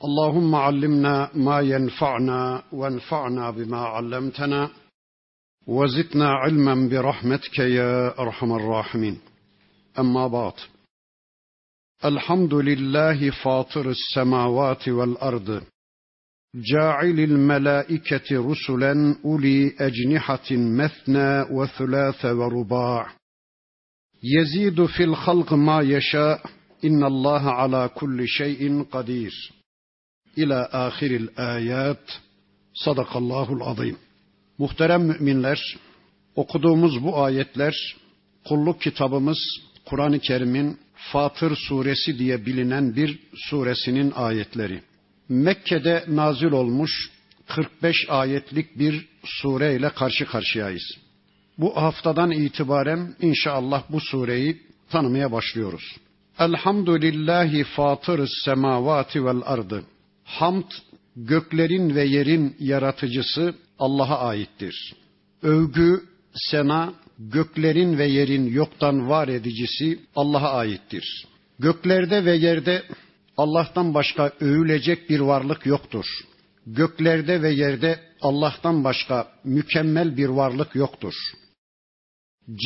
Allahümme allimna ma yenfa'na ve enfa'na bima allamtana ve zidna ilmen bi rahmetike ya erhamer rahimin. Amma ba'd. Elhamdülillahi fatırı's semavati vel ardı. Câ'ilil melâiketi rusulen uli ecnihatin mesnâ ve thulâse ve rubâ'. Yezidu fil halq ma yeşâ. İnnallâhe alâ kulli şey'in kadîr. İlâ âhiril âyât. Sadakallâhul azîm. Muhterem müminler, okuduğumuz bu ayetler, kulluk kitabımız Kur'an-ı Kerim'in Fatır Suresi diye bilinen bir suresinin ayetleri. Mekke'de nazil olmuş 45 ayetlik bir sureyle karşı karşıyayız. Bu haftadan itibaren inşallah bu sureyi tanımaya başlıyoruz. Elhamdülillahi fatırı's semavati vel ardı. Hamd, göklerin ve yerin yaratıcısı Allah'a aittir. Övgü, sena, göklerin ve yerin yoktan var edicisi Allah'a aittir. Göklerde ve yerde Allah'tan başka övülecek bir varlık yoktur. Göklerde ve yerde Allah'tan başka mükemmel bir varlık yoktur.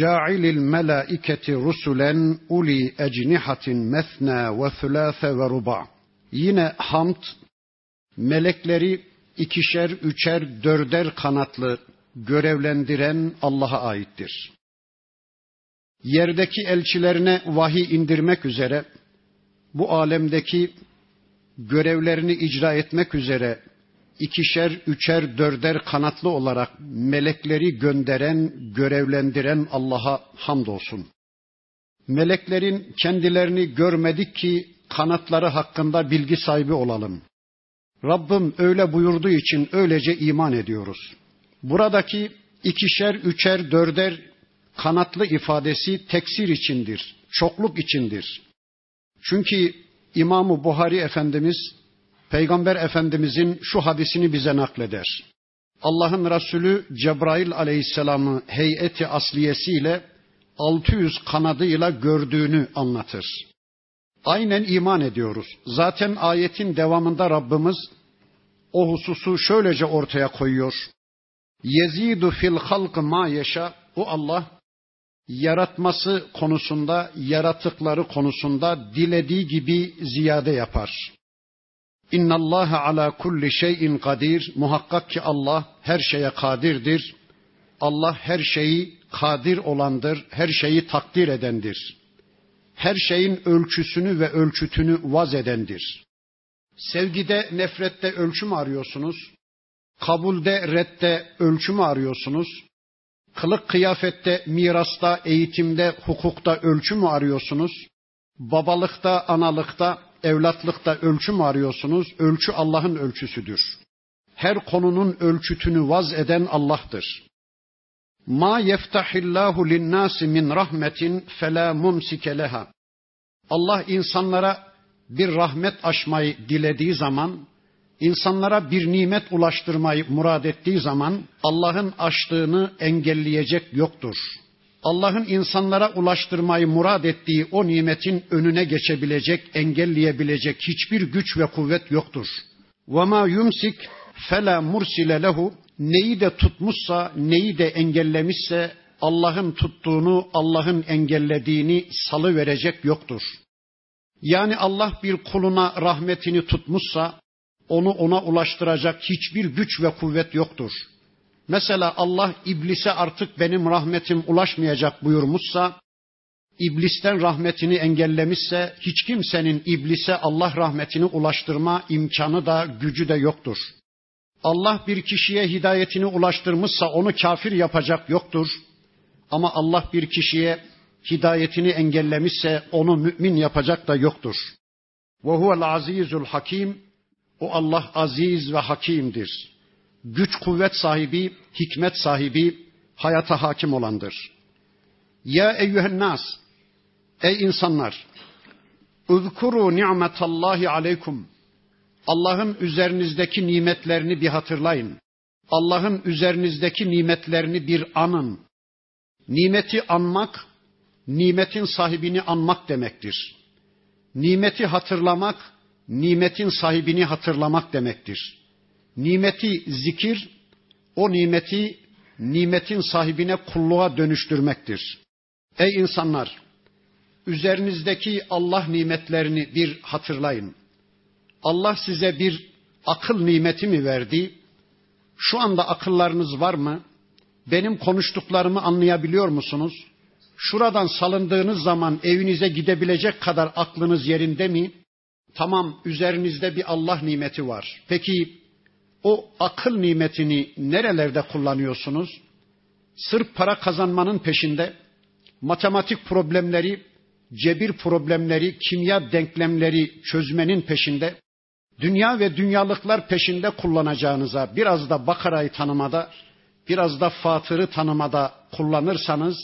Câ'ilil melâiketi rusulen uli ecnihatin mesnâ ve thulâse ve rubâ. Yine hamd, melekleri ikişer, üçer, dörder kanatlı görevlendiren Allah'a aittir. Yerdeki elçilerine vahiy indirmek üzere, bu alemdeki görevlerini icra etmek üzere ikişer, üçer, dörder kanatlı olarak melekleri gönderen, görevlendiren Allah'a hamdolsun. Meleklerin kendilerini görmedik ki kanatları hakkında bilgi sahibi olalım. Rabbim öyle buyurduğu için öylece iman ediyoruz. Buradaki ikişer, üçer, dörder kanatlı ifadesi teksir içindir, çokluk içindir. Çünkü İmam-ı Buhari Efendimiz, Peygamber Efendimizin şu hadisini bize nakleder. Allah'ın Resulü Cebrail Aleyhisselam'ı heyeti asliyesiyle 600 kanadıyla gördüğünü anlatır. Aynen iman ediyoruz. Zaten ayetin devamında Rabbimiz o hususu şöylece ortaya koyuyor. Yezidu fil halk ma yeşâ. O Allah yaratması konusunda, yaratıkları konusunda dilediği gibi ziyade yapar. İnnallâhe alâ kulli şey'in kadîr. Muhakkak ki Allah her şeye kadirdir. Allah her şeyi kadir olandır, her şeyi takdir edendir. Her şeyin ölçüsünü ve ölçütünü vaz edendir. Sevgide, nefrette ölçü mü arıyorsunuz? Kabulde, redde ölçü mü arıyorsunuz? Kılık kıyafette, mirasta, eğitimde, hukukta ölçü mü arıyorsunuz? Babalıkta, analıkta, evlatlıkta ölçü mü arıyorsunuz? Ölçü Allah'ın ölçüsüdür. Her konunun ölçütünü vaz eden Allah'tır. Ma yeftahillahu linnâsi min rahmetin felâ mumsike leha. Allah insanlara bir rahmet açmayı dilediği zaman, insanlara bir nimet ulaştırmayı murad ettiği zaman Allah'ın açtığını engelleyecek yoktur. Allah'ın insanlara ulaştırmayı murad ettiği o nimetin önüne geçebilecek, engelleyebilecek hiçbir güç ve kuvvet yoktur. وَمَا يُمْسِكْ فَلَا مُرْسِلَ لَهُ. Neyi de tutmuşsa, neyi de engellemişse Allah'ın tuttuğunu, Allah'ın engellediğini salıverecek yoktur. Yani Allah bir kuluna rahmetini tutmuşsa onu ona ulaştıracak hiçbir güç ve kuvvet yoktur. Mesela Allah iblise artık benim rahmetim ulaşmayacak buyurmuşsa, iblisten rahmetini engellemişse hiç kimsenin iblise Allah rahmetini ulaştırma imkanı da gücü de yoktur. Allah bir kişiye hidayetini ulaştırmışsa onu kafir yapacak yoktur. Ama Allah bir kişiye hidayetini engellemişse onu mümin yapacak da yoktur. Ve huvel azizul hakim. O Allah aziz ve hakimdir. güç kuvvet sahibi, hikmet sahibi, hayata hakim olandır. Ya eyyühennas, ey insanlar, uzkuru ni'metallahi aleykum. Allah'ın üzerinizdeki nimetlerini bir hatırlayın. Allah'ın üzerinizdeki nimetlerini bir anın. Nimeti anmak, nimetin sahibini anmak demektir. Nimeti hatırlamak, nimetin sahibini hatırlamak demektir. Nimeti zikir, o nimeti nimetin sahibine kulluğa dönüştürmektir. Ey insanlar, üzerinizdeki Allah nimetlerini bir hatırlayın. Allah size bir akıl nimeti mi verdi? Şu anda akıllarınız var mı? Benim konuştuklarımı anlayabiliyor musunuz? Şuradan salındığınız zaman evinize gidebilecek kadar aklınız yerinde mi? Tamam, üzerinizde bir Allah nimeti var. Peki o akıl nimetini nerelerde kullanıyorsunuz? Sırf para kazanmanın peşinde, matematik problemleri, cebir problemleri, kimya denklemleri çözmenin peşinde, dünya ve dünyalıklar peşinde kullanacağınıza biraz da Bakara'yı tanımada, biraz da Fatır'ı tanımada kullanırsanız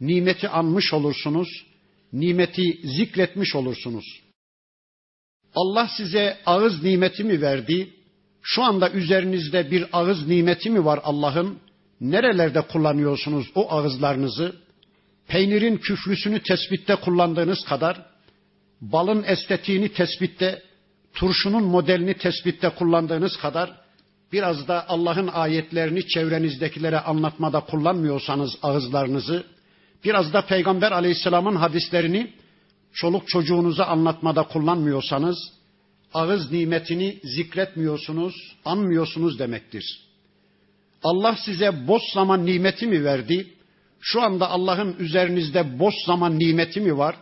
nimeti anmış olursunuz, nimeti zikretmiş olursunuz. Allah size ağız nimeti mi verdi? Şu anda üzerinizde bir ağız nimeti mi var Allah'ın? Nerelerde kullanıyorsunuz o ağızlarınızı? Peynirin küflüsünü tespitte kullandığınız kadar, balın estetiğini tespitte, turşunun modelini tespitte kullandığınız kadar, biraz da Allah'ın ayetlerini çevrenizdekilere anlatmada kullanmıyorsanız ağızlarınızı, biraz da Peygamber Aleyhisselam'ın hadislerini çoluk çocuğunuza anlatmada kullanmıyorsanız, ağız nimetini zikretmiyorsunuz, anmıyorsunuz demektir. Allah size boş zaman nimeti mi verdi? Şu anda Allah'ın üzerinizde boş zaman nimeti mi var?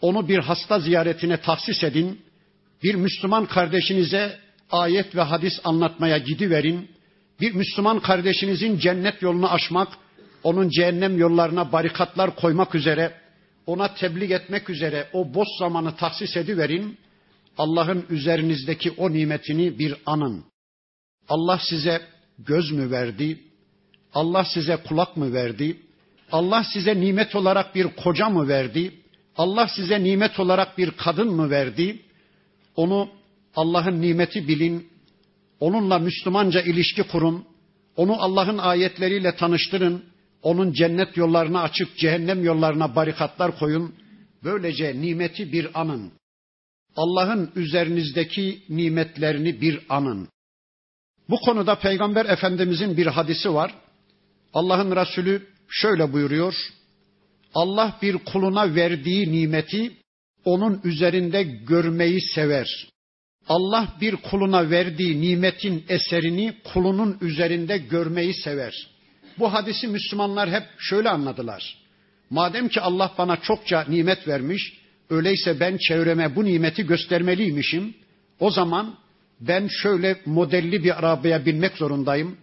Onu bir hasta ziyaretine tahsis edin. Bir Müslüman kardeşinize ayet ve hadis anlatmaya gidiverin. Bir Müslüman kardeşinizin cennet yolunu aşmak, onun cehennem yollarına barikatlar koymak üzere, ona tebliğ etmek üzere o boş zamanı tahsis ediverin. Allah'ın üzerinizdeki o nimetini bir anın. Allah size göz mü verdi? Allah size kulak mı verdi? Allah size nimet olarak bir koca mı verdi? Allah size nimet olarak bir kadın mı verdi? Onu, Allah'ın nimeti bilin, onunla Müslümanca ilişki kurun, onu Allah'ın ayetleriyle tanıştırın, onun cennet yollarına açıp cehennem yollarına barikatlar koyun, böylece nimeti bir anın. Allah'ın üzerinizdeki nimetlerini bir anın. Bu konuda Peygamber Efendimizin bir hadisi var. Allah'ın Resulü şöyle buyuruyor: Allah bir kuluna verdiği nimeti onun üzerinde görmeyi sever. Allah bir kuluna verdiği nimetin eserini kulunun üzerinde görmeyi sever. Bu hadisi Müslümanlar hep şöyle anladılar: madem ki Allah bana çokça nimet vermiş, öyleyse ben çevreme bu nimeti göstermeliymişim. O zaman ben şöyle modelli bir arabaya binmek zorundayım.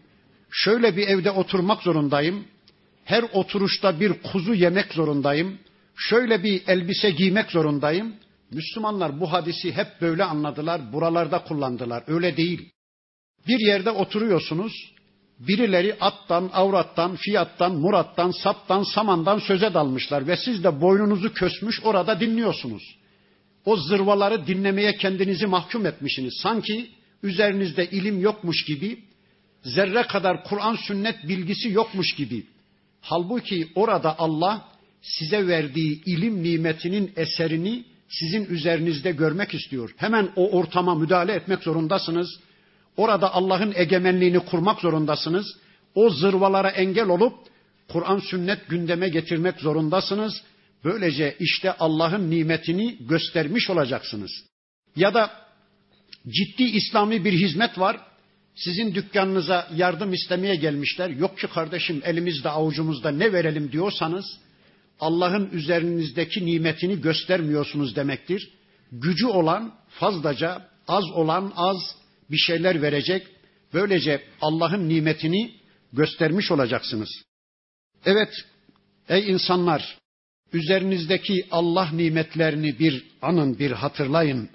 Şöyle bir evde oturmak zorundayım. Her oturuşta bir kuzu yemek zorundayım. Şöyle bir elbise giymek zorundayım. Müslümanlar bu hadisi hep böyle anladılar, buralarda kullandılar. Öyle değil. Bir yerde oturuyorsunuz, birileri attan, avrattan, fiyattan, murattan, saptan, samandan söze dalmışlar ve siz de boynunuzu kösmüş orada dinliyorsunuz. O zırvaları dinlemeye kendinizi mahkum etmişsiniz. Sanki üzerinizde ilim yokmuş gibi, zerre kadar Kur'an sünnet bilgisi yokmuş gibi. Halbuki orada Allah size verdiği ilim nimetinin eserini sizin üzerinizde görmek istiyor. Hemen o ortama müdahale etmek zorundasınız. Orada Allah'ın egemenliğini kurmak zorundasınız. O zırvalara engel olup Kur'an sünnet gündeme getirmek zorundasınız. Böylece işte Allah'ın nimetini göstermiş olacaksınız. Ya da ciddi İslami bir hizmet var. Sizin dükkanınıza yardım istemeye gelmişler. Yok ki kardeşim elimizde avucumuzda ne verelim diyorsanız Allah'ın üzerinizdeki nimetini göstermiyorsunuz demektir. Gücü olan fazlaca, az olan az bir şeyler verecek. Böylece Allah'ın nimetini göstermiş olacaksınız. Evet, ey insanlar, üzerinizdeki Allah nimetlerini bir anın, bir hatırlayın.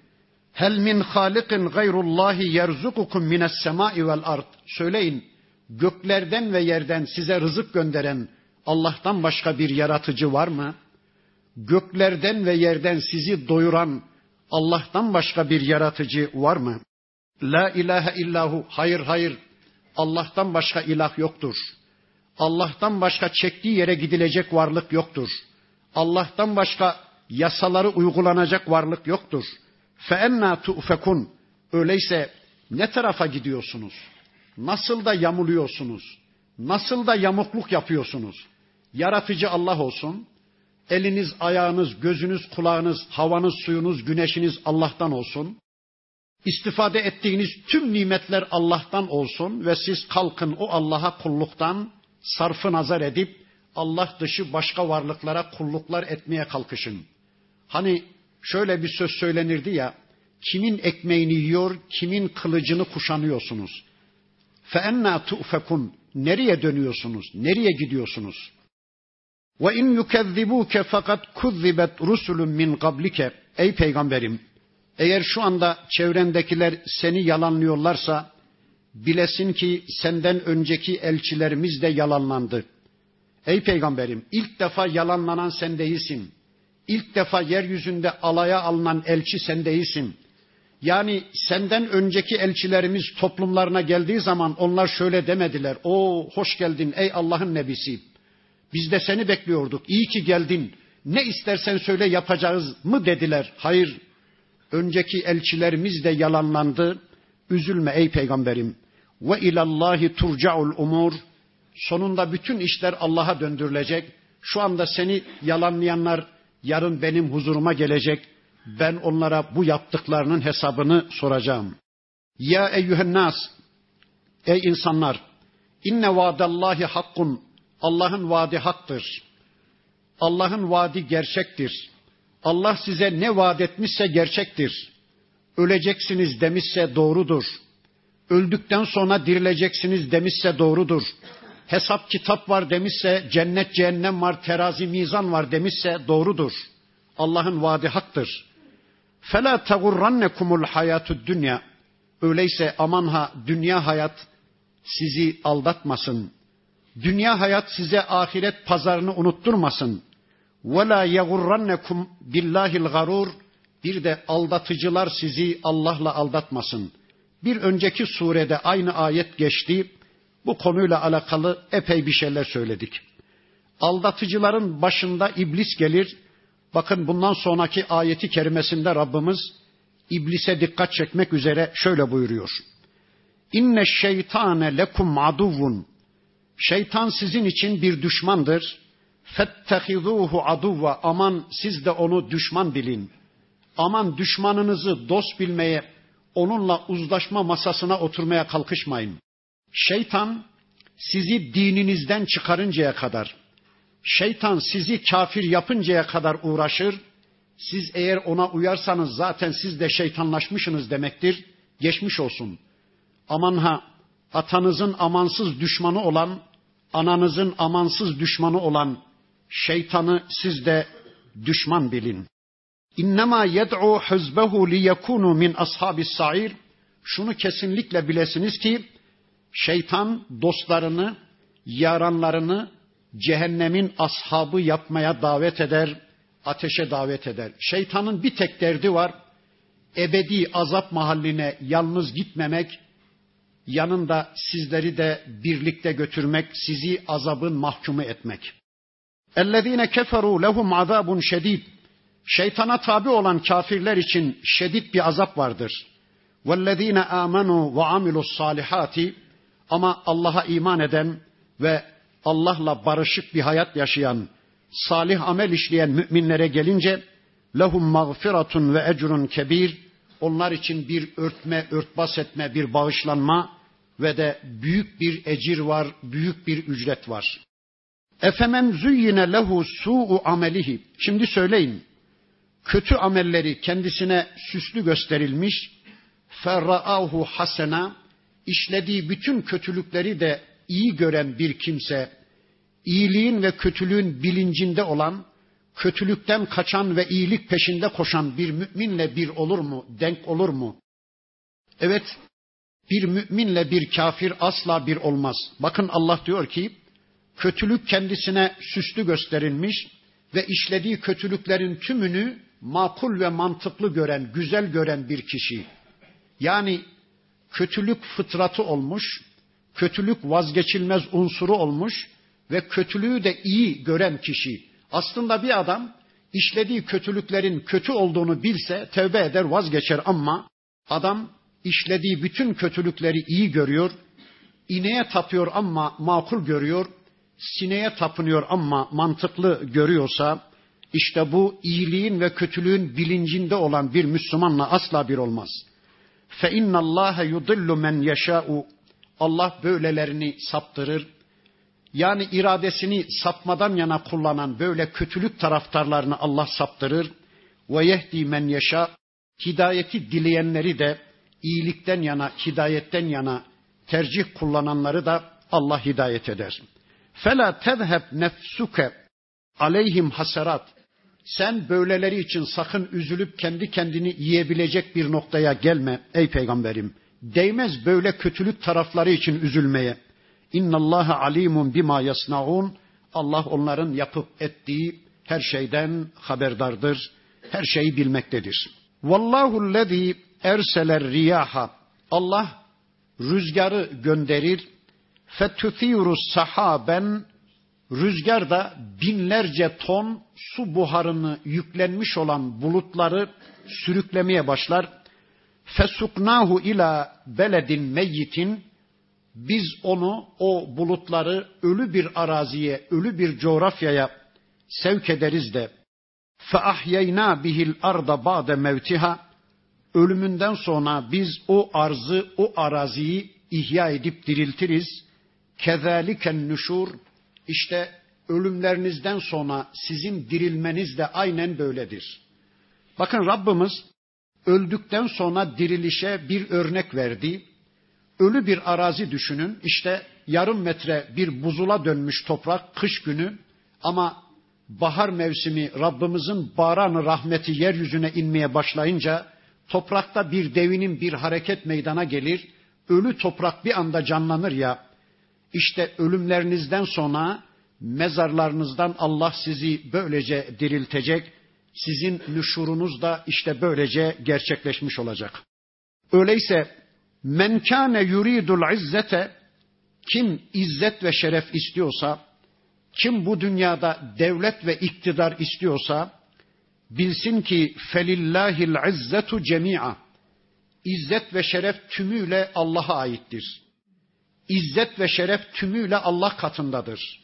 Hel min halikin gayrullahi yerzukukum mines semai vel ard. Söyleyin, göklerden ve yerden size rızık gönderen Allah'tan başka bir yaratıcı var mı? Göklerden ve yerden sizi doyuran Allah'tan başka bir yaratıcı var mı? La ilahe illahu. Hayır hayır. Allah'tan başka ilah yoktur. Allah'tan başka çektiği yere gidilecek varlık yoktur. Allah'tan başka yasaları uygulanacak varlık yoktur. فَاَنَّا تُؤْفَكُونَ. Öyleyse ne tarafa gidiyorsunuz? Nasıl da yamuluyorsunuz? Nasıl da yamukluk yapıyorsunuz? Yaratıcı Allah olsun. Eliniz, ayağınız, gözünüz, kulağınız, havanız, suyunuz, güneşiniz Allah'tan olsun. İstifade ettiğiniz tüm nimetler Allah'tan olsun ve siz kalkın o Allah'a kulluktan sarfı nazar edip Allah dışı başka varlıklara kulluklar etmeye kalkışın. Hani şöyle bir söz söylenirdi ya, kimin ekmeğini yiyor, kimin kılıcını kuşanıyorsunuz? فَاَنَّا تُؤْفَكُونَ. Nereye dönüyorsunuz? Nereye gidiyorsunuz? وَاِنْ يُكَذِّبُوكَ فَقَدْ كُذِّبَتْ رُسُلٌ مِنْ قَبْلِكَ. Ey peygamberim, eğer şu anda çevrendekiler seni yalanlıyorlarsa, bilesin ki senden önceki elçilerimiz de yalanlandı. Ey peygamberim, ilk defa yalanlanan sen değilsin. İlk defa yeryüzünde alaya alınan elçi sen değilsin. Yani senden önceki elçilerimiz toplumlarına geldiği zaman onlar şöyle demediler. Oo, hoş geldin ey Allah'ın nebisi. Biz de seni bekliyorduk. İyi ki geldin. Ne istersen söyle yapacağız mı dediler. Hayır. Önceki elçilerimiz de yalanlandı. Üzülme ey peygamberim. Ve ilallahi turcaul umur. Sonunda bütün işler Allah'a döndürülecek. Şu anda seni yalanlayanlar yarın benim huzuruma gelecek. Ben onlara bu yaptıklarının hesabını soracağım. Ya eyyühennas. Ey insanlar. İnne vaadallahi hakkun. Allah'ın vaadi haktır. Allah'ın vaadi gerçektir. Allah size ne vaat etmişse gerçektir. Öleceksiniz demişse doğrudur. Öldükten sonra dirileceksiniz demişse doğrudur. Hesap kitap var demişse, cennet cehennem var, terazi mizan var demişse doğrudur. Allah'ın vaadi haktır. فَلَا تَغُرَّنَّكُمُ الْحَيَاتُ الدُّنْيَا. Öyleyse aman ha, dünya hayat sizi aldatmasın. Dünya hayat size ahiret pazarını unutturmasın. وَلَا يَغُرَّنَّكُمْ بِاللّٰهِ الْغَرُورِ. Bir de aldatıcılar sizi Allah'la aldatmasın. Bir önceki surede aynı ayet geçti. Bu konuyla alakalı epey bir şeyler söyledik. Aldatıcıların başında iblis gelir. Bakın bundan sonraki ayeti kerimesinde Rabbimiz iblise dikkat çekmek üzere şöyle buyuruyor. İnne şeytane lekum aduvun. Şeytan sizin için bir düşmandır. Fettehizuhu aduvva. Aman siz de onu düşman bilin. Aman düşmanınızı dost bilmeye, onunla uzlaşma masasına oturmaya kalkışmayın. Şeytan sizi dininizden çıkarıncaya kadar, şeytan sizi kafir yapıncaya kadar uğraşır. Siz eğer ona uyarsanız zaten siz de şeytanlaşmışsınız demektir. Geçmiş olsun. Aman ha, atanızın amansız düşmanı olan, ananızın amansız düşmanı olan şeytanı siz de düşman bilin. İnnemâ yed'u hüzbehu liyekûnû min ashabis sa'ir. Şunu kesinlikle bilesiniz ki şeytan dostlarını, yaranlarını cehennemin ashabı yapmaya davet eder, ateşe davet eder. Şeytanın bir tek derdi var. Ebedi azap mahalline yalnız gitmemek, yanında sizleri de birlikte götürmek, sizi azabın mahkumu etmek. اَلَّذ۪ينَ كَفَرُوا لَهُمْ عَذَابٌ شَد۪يدٌ. Şeytana tabi olan kafirler için şiddet bir azap vardır. وَالَّذ۪ينَ آمَنُوا وَعَمِلُوا الصَّالِحَاتِ. Ama Allah'a iman eden ve Allah'la barışık bir hayat yaşayan, salih amel işleyen müminlere gelince لَهُمْ مَغْفِرَةٌ وَاَجْرٌ كَب۪يرٌ. Onlar için bir örtme, örtbas etme, bir bağışlanma ve de büyük bir ecir var, büyük bir ücret var. Efemen züyyine lehu su'u amelihi. Şimdi söyleyin, kötü amelleri kendisine süslü gösterilmiş, ferra'ahu hasena, işlediği bütün kötülükleri de iyi gören bir kimse, iyiliğin ve kötülüğün bilincinde olan, kötülükten kaçan ve iyilik peşinde koşan bir müminle bir olur mu? Denk olur mu? Evet, bir müminle bir kafir asla bir olmaz. Bakın Allah diyor ki, kötülük kendisine süslü gösterilmiş ve işlediği kötülüklerin tümünü makul ve mantıklı gören, güzel gören bir kişi. Yani kötülük fıtratı olmuş, kötülük vazgeçilmez unsuru olmuş ve kötülüğü de iyi gören kişi. Aslında bir adam işlediği kötülüklerin kötü olduğunu bilse tövbe eder, vazgeçer, ama adam işlediği bütün kötülükleri iyi görüyor, ineğe tapıyor ama makul görüyor, sineğe tapınıyor ama mantıklı görüyorsa, işte bu iyiliğin ve kötülüğün bilincinde olan bir Müslümanla asla bir olmaz. فَاِنَّ اللّٰهَ يُضِلُّ مَنْ يَشَاءُ Allah böylelerini saptırır. Yani iradesini sapmadan yana kullanan böyle kötülük taraftarlarını Allah saptırır. وَيَهْدِي مَنْ يَشَاءُ Hidayeti dileyenleri de, iyilikten yana, hidayetten yana tercih kullananları da Allah hidayet eder. فَلَا تَذْهَبْ نَفْسُكَ عَلَيْهِمْ حَسَرَاتٍ Sen böyleleri için sakın üzülüp kendi kendini yiyebilecek bir noktaya gelme ey peygamberim. Değmez böyle kötülük tarafları için üzülmeye. اِنَّ اللّٰهَ عَلِيمٌ بِمَا يَصْنَعُونَ Allah onların yapıp ettiği her şeyden haberdardır. Her şeyi bilmektedir. وَاللّٰهُ الَّذ۪ي اَرْسَلَ الرِّيَاحَ Allah rüzgarı gönderir. فَتُثِيرُ السَّحَابًا Rüzgar da binlerce ton su buharını yüklenmiş olan bulutları sürüklemeye başlar. فَسُقْنَاهُ اِلَى بَلَدٍ مَيِّتٍ Biz onu, o bulutları ölü bir araziye, ölü bir coğrafyaya sevk ederiz de فَاَحْيَيْنَا بِهِ الْاَرْضَ بَعْدَ مَوْتِهَا Ölümünden sonra biz o arzı, o araziyi ihya edip diriltiriz. كَذَٰلِكَ النُّشُورِ İşte ölümlerinizden sonra sizin dirilmeniz de aynen böyledir. Bakın Rabbimiz öldükten sonra dirilişe bir örnek verdi. Ölü bir arazi düşünün, işte yarım metre bir buzula dönmüş toprak kış günü ama bahar mevsimi Rabbimizin baran-ı rahmeti yeryüzüne inmeye başlayınca toprakta bir devinin bir hareket meydana gelir, ölü toprak bir anda canlanır ya, işte ölümlerinizden sonra mezarlarınızdan Allah sizi böylece diriltecek, sizin nüşurunuz da işte böylece gerçekleşmiş olacak. Öyleyse Men kâne yuridul izzete, kim izzet ve şeref istiyorsa, kim bu dünyada devlet ve iktidar istiyorsa, bilsin ki felillahil izzetu cemi'a. İzzet ve şeref tümüyle Allah'a aittir. İzzet ve şeref tümüyle Allah katındadır.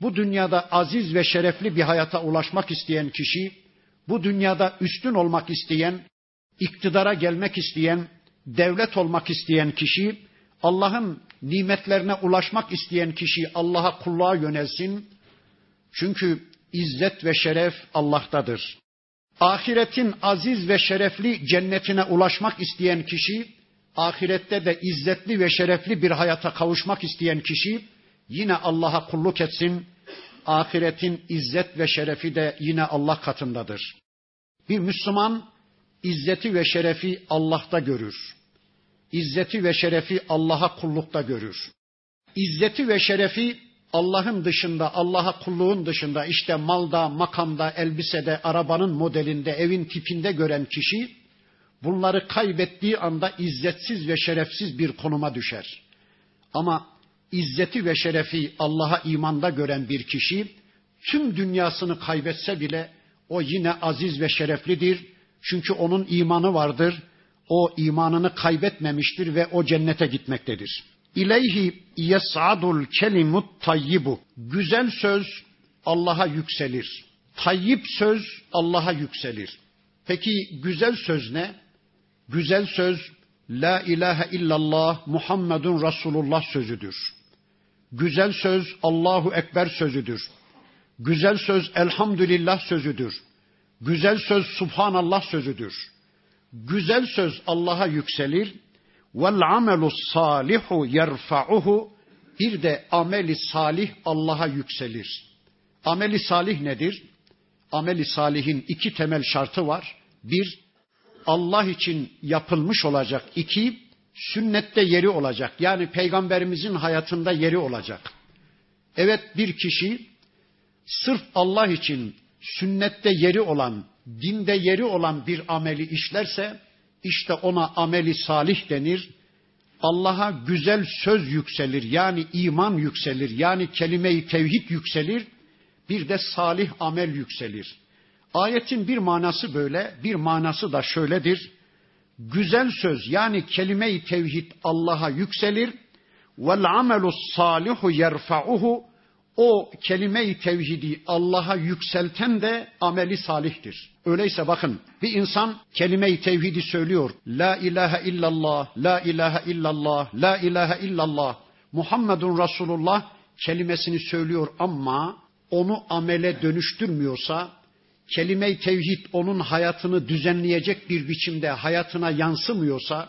Bu dünyada aziz ve şerefli bir hayata ulaşmak isteyen kişi, bu dünyada üstün olmak isteyen, iktidara gelmek isteyen, devlet olmak isteyen kişi, Allah'ın nimetlerine ulaşmak isteyen kişi Allah'a kulluğa yönelsin. Çünkü izzet ve şeref Allah'tadır. Ahiretin aziz ve şerefli cennetine ulaşmak isteyen kişi, ahirette de izzetli ve şerefli bir hayata kavuşmak isteyen kişi yine Allah'a kulluk etsin. Ahiretin izzet ve şerefi de yine Allah katındadır. Bir Müslüman izzeti ve şerefi Allah'ta görür. İzzeti ve şerefi Allah'a kullukta görür. İzzeti ve şerefi Allah'ın dışında, Allah'a kulluğun dışında, işte malda, makamda, elbisede, arabanın modelinde, evin tipinde gören kişi, bunları kaybettiği anda izzetsiz ve şerefsiz bir konuma düşer. Ama izzeti ve şerefi Allah'a imanda gören bir kişi, tüm dünyasını kaybetse bile o yine aziz ve şereflidir. Çünkü onun imanı vardır. O imanını kaybetmemiştir ve o cennete gitmektedir. İleyhi yes'adul kelimut tayyibu. Güzel söz Allah'a yükselir. Tayyip söz Allah'a yükselir. Peki güzel söz ne? Güzel söz La ilahe illallah Muhammedun Resulullah sözüdür. Güzel söz Allahu Ekber sözüdür. Güzel söz Elhamdülillah sözüdür. Güzel söz Subhanallah sözüdür. Güzel söz Allah'a yükselir. Vel amelu salihu yerfa'uhu. Bir de ameli salih Allah'a yükselir. Ameli salih nedir? ameli salihin iki temel şartı var. Bir, Allah için yapılmış olacak. İki, sünnette yeri olacak. Yani Peygamberimizin hayatında yeri olacak. Evet, bir kişi sırf Allah için sünnette yeri olan, dinde yeri olan bir ameli işlerse, işte ona ameli salih denir. Allah'a güzel söz yükselir, yani iman yükselir, yani kelime-i tevhid yükselir, bir de salih amel yükselir. Ayetin bir manası böyle, bir manası da şöyledir. Güzel söz, yani kelime-i tevhid Allah'a yükselir. وَالْعَمَلُ الصَّالِحُ يَرْفَعُهُ O kelime-i tevhidi Allah'a yükselten de ameli salihtir. Öyleyse bakın, bir insan kelime-i tevhidi söylüyor. La ilahe illallah, la ilahe illallah, la ilahe illallah. Muhammedun Resulullah kelimesini söylüyor ama onu amele dönüştürmüyorsa, kelime-i tevhid onun hayatını düzenleyecek bir biçimde hayatına yansımıyorsa,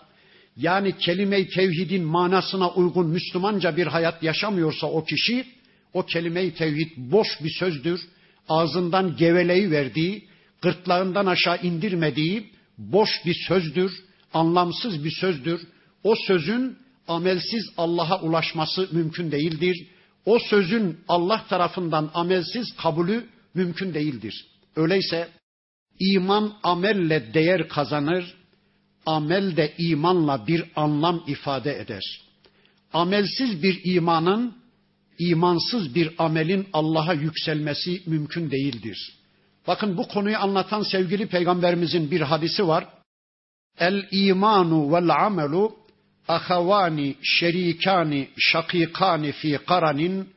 yani kelime-i tevhidin manasına uygun Müslümanca bir hayat yaşamıyorsa o kişi, o kelime-i tevhid boş bir sözdür. Ağzından geveleyi verdiği, gırtlağından aşağı indirmediği boş bir sözdür, anlamsız bir sözdür. O sözün amelsiz Allah'a ulaşması mümkün değildir. O sözün Allah tarafından amelsiz kabulü mümkün değildir. Öyleyse iman amelle değer kazanır, amel de imanla bir anlam ifade eder. Amelsiz bir imanın, imansız bir amelin Allah'a yükselmesi mümkün değildir. Bakın bu konuyu anlatan sevgili Peygamberimizin bir hadisi var. El imanu vel amelu ahavani şerikani şakikani fi karanin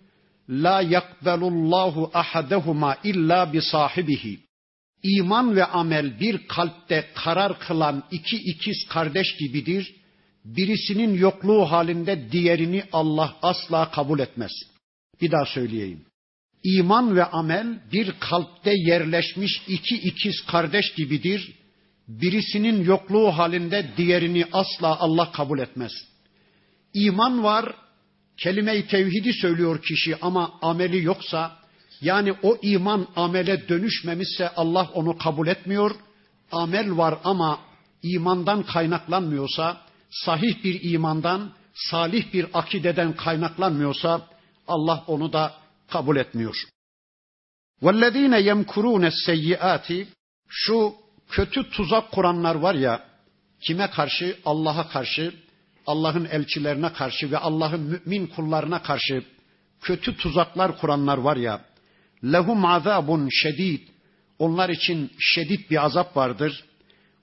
la yakbelullahu ahadehuma illa bi sahibihi. İman ve amel bir kalpte karar kılan iki ikiz kardeş gibidir. Birisinin yokluğu halinde diğerini Allah asla kabul etmez. Bir daha söyleyeyim. İman ve amel bir kalpte yerleşmiş iki ikiz kardeş gibidir. Birisinin yokluğu halinde diğerini asla Allah kabul etmez. İman var, kelime-i tevhidi söylüyor kişi ama ameli yoksa, yani o iman amele dönüşmemişse Allah onu kabul etmiyor. Amel var ama imandan kaynaklanmıyorsa, sahih bir imandan, salih bir akideden kaynaklanmıyorsa Allah onu da kabul etmiyor. وَالَّذ۪ينَ يَمْكُرُونَ السَّيِّئَاتِ Şu kötü tuzak kuranlar var ya, kime karşı? Allah'a karşı, Allah'ın elçilerine karşı ve Allah'ın mümin kullarına karşı kötü tuzaklar kuranlar var ya, لَهُمْ عَذَابٌ شَد۪يدٌ Onlar için şedid bir azap vardır.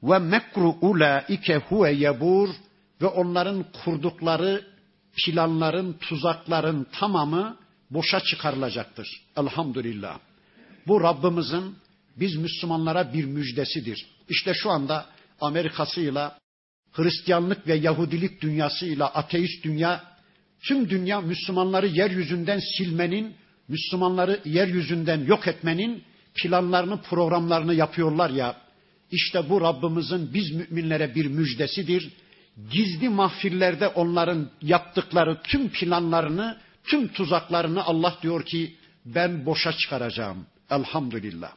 وَمَكْرُ اُولَٰئِكَ هُوَ يَبُورٌ Ve onların kurdukları planların, tuzakların tamamı boşa çıkarılacaktır. Elhamdülillah. Bu Rabbimizin biz Müslümanlara bir müjdesidir. İşte şu anda Amerika'sıyla, Hristiyanlık ve Yahudilik dünyasıyla, ateist dünya, tüm dünya Müslümanları yeryüzünden silmenin, Müslümanları yeryüzünden yok etmenin planlarını, programlarını yapıyorlar ya, işte bu Rabbimizin biz müminlere bir müjdesidir. Gizli mahfillerde onların yaptıkları tüm planlarını, tüm tuzaklarını Allah diyor ki ben boşa çıkaracağım. Elhamdülillah.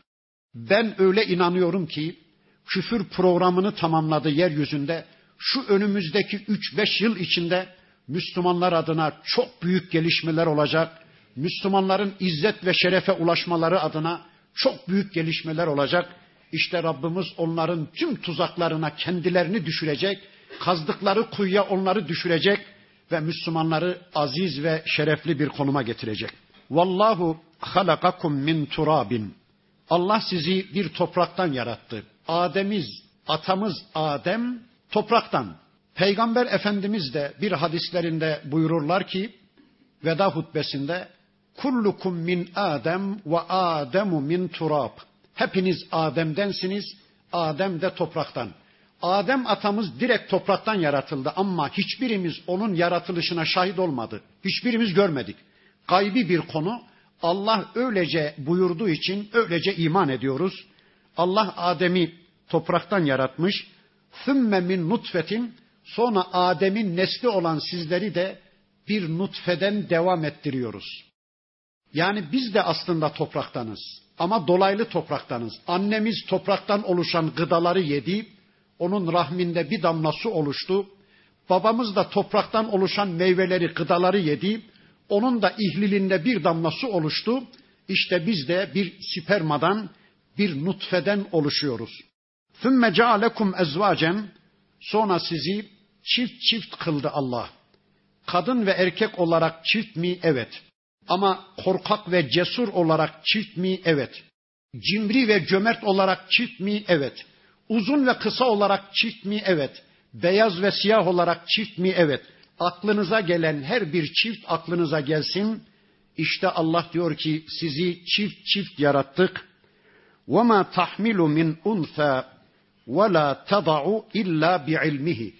Ben öyle inanıyorum ki küfür programını tamamladı yeryüzünde. Şu önümüzdeki 3-5 yıl içinde Müslümanlar adına çok büyük gelişmeler olacak. Müslümanların izzet ve şerefe ulaşmaları adına çok büyük gelişmeler olacak. İşte Rabbimiz onların tüm tuzaklarına kendilerini düşürecek. Kazdıkları kuyuya onları düşürecek ve Müslümanları aziz ve şerefli bir konuma getirecek. Vallahu halakakum min turabin. Allah sizi bir topraktan yarattı. Atamız Adem topraktan. Peygamber Efendimiz de bir hadislerinde buyururlar ki veda hutbesinde kullukum min Adem ve Ademu min turab. Hepiniz Adem'densiniz, Adem de topraktan. Adem atamız direkt topraktan yaratıldı ama hiçbirimiz onun yaratılışına şahit olmadı. Hiçbirimiz görmedik. Gaybi bir konu. Allah öylece buyurduğu için öylece iman ediyoruz. Allah Adem'i topraktan yaratmış. ثُمَّ مِنْ نُطْفَةٍ Sonra Adem'in nesli olan sizleri de bir nutfeden devam ettiriyoruz. Yani biz de aslında topraktanız. ama dolaylı topraktanız. Annemiz topraktan oluşan gıdaları yedi, onun rahminde bir damla su oluştu. Babamız da topraktan oluşan meyveleri, gıdaları yedi, onun da ihlilinde bir damla su oluştu. İşte biz de bir spermadan, bir nutfeden oluşuyoruz. ثُمَّ جَعَلَكُمْ اَزْوَاجًا Sonra sizi çift çift kıldı Allah. Kadın ve erkek olarak çift mi? Evet. Ama korkak ve cesur olarak çift mi? Evet. Cimri ve cömert olarak çift mi? Evet. Uzun ve kısa olarak çift mi? Evet. Beyaz ve siyah olarak çift mi? Evet. Aklınıza gelen her bir çift aklınıza gelsin. İşte Allah diyor ki sizi çift çift yarattık. وَمَا تَحْمِلُ مِنْ اُنْثَى وَلَا تَضَعُ اِلَّا بِعِلْمِهِ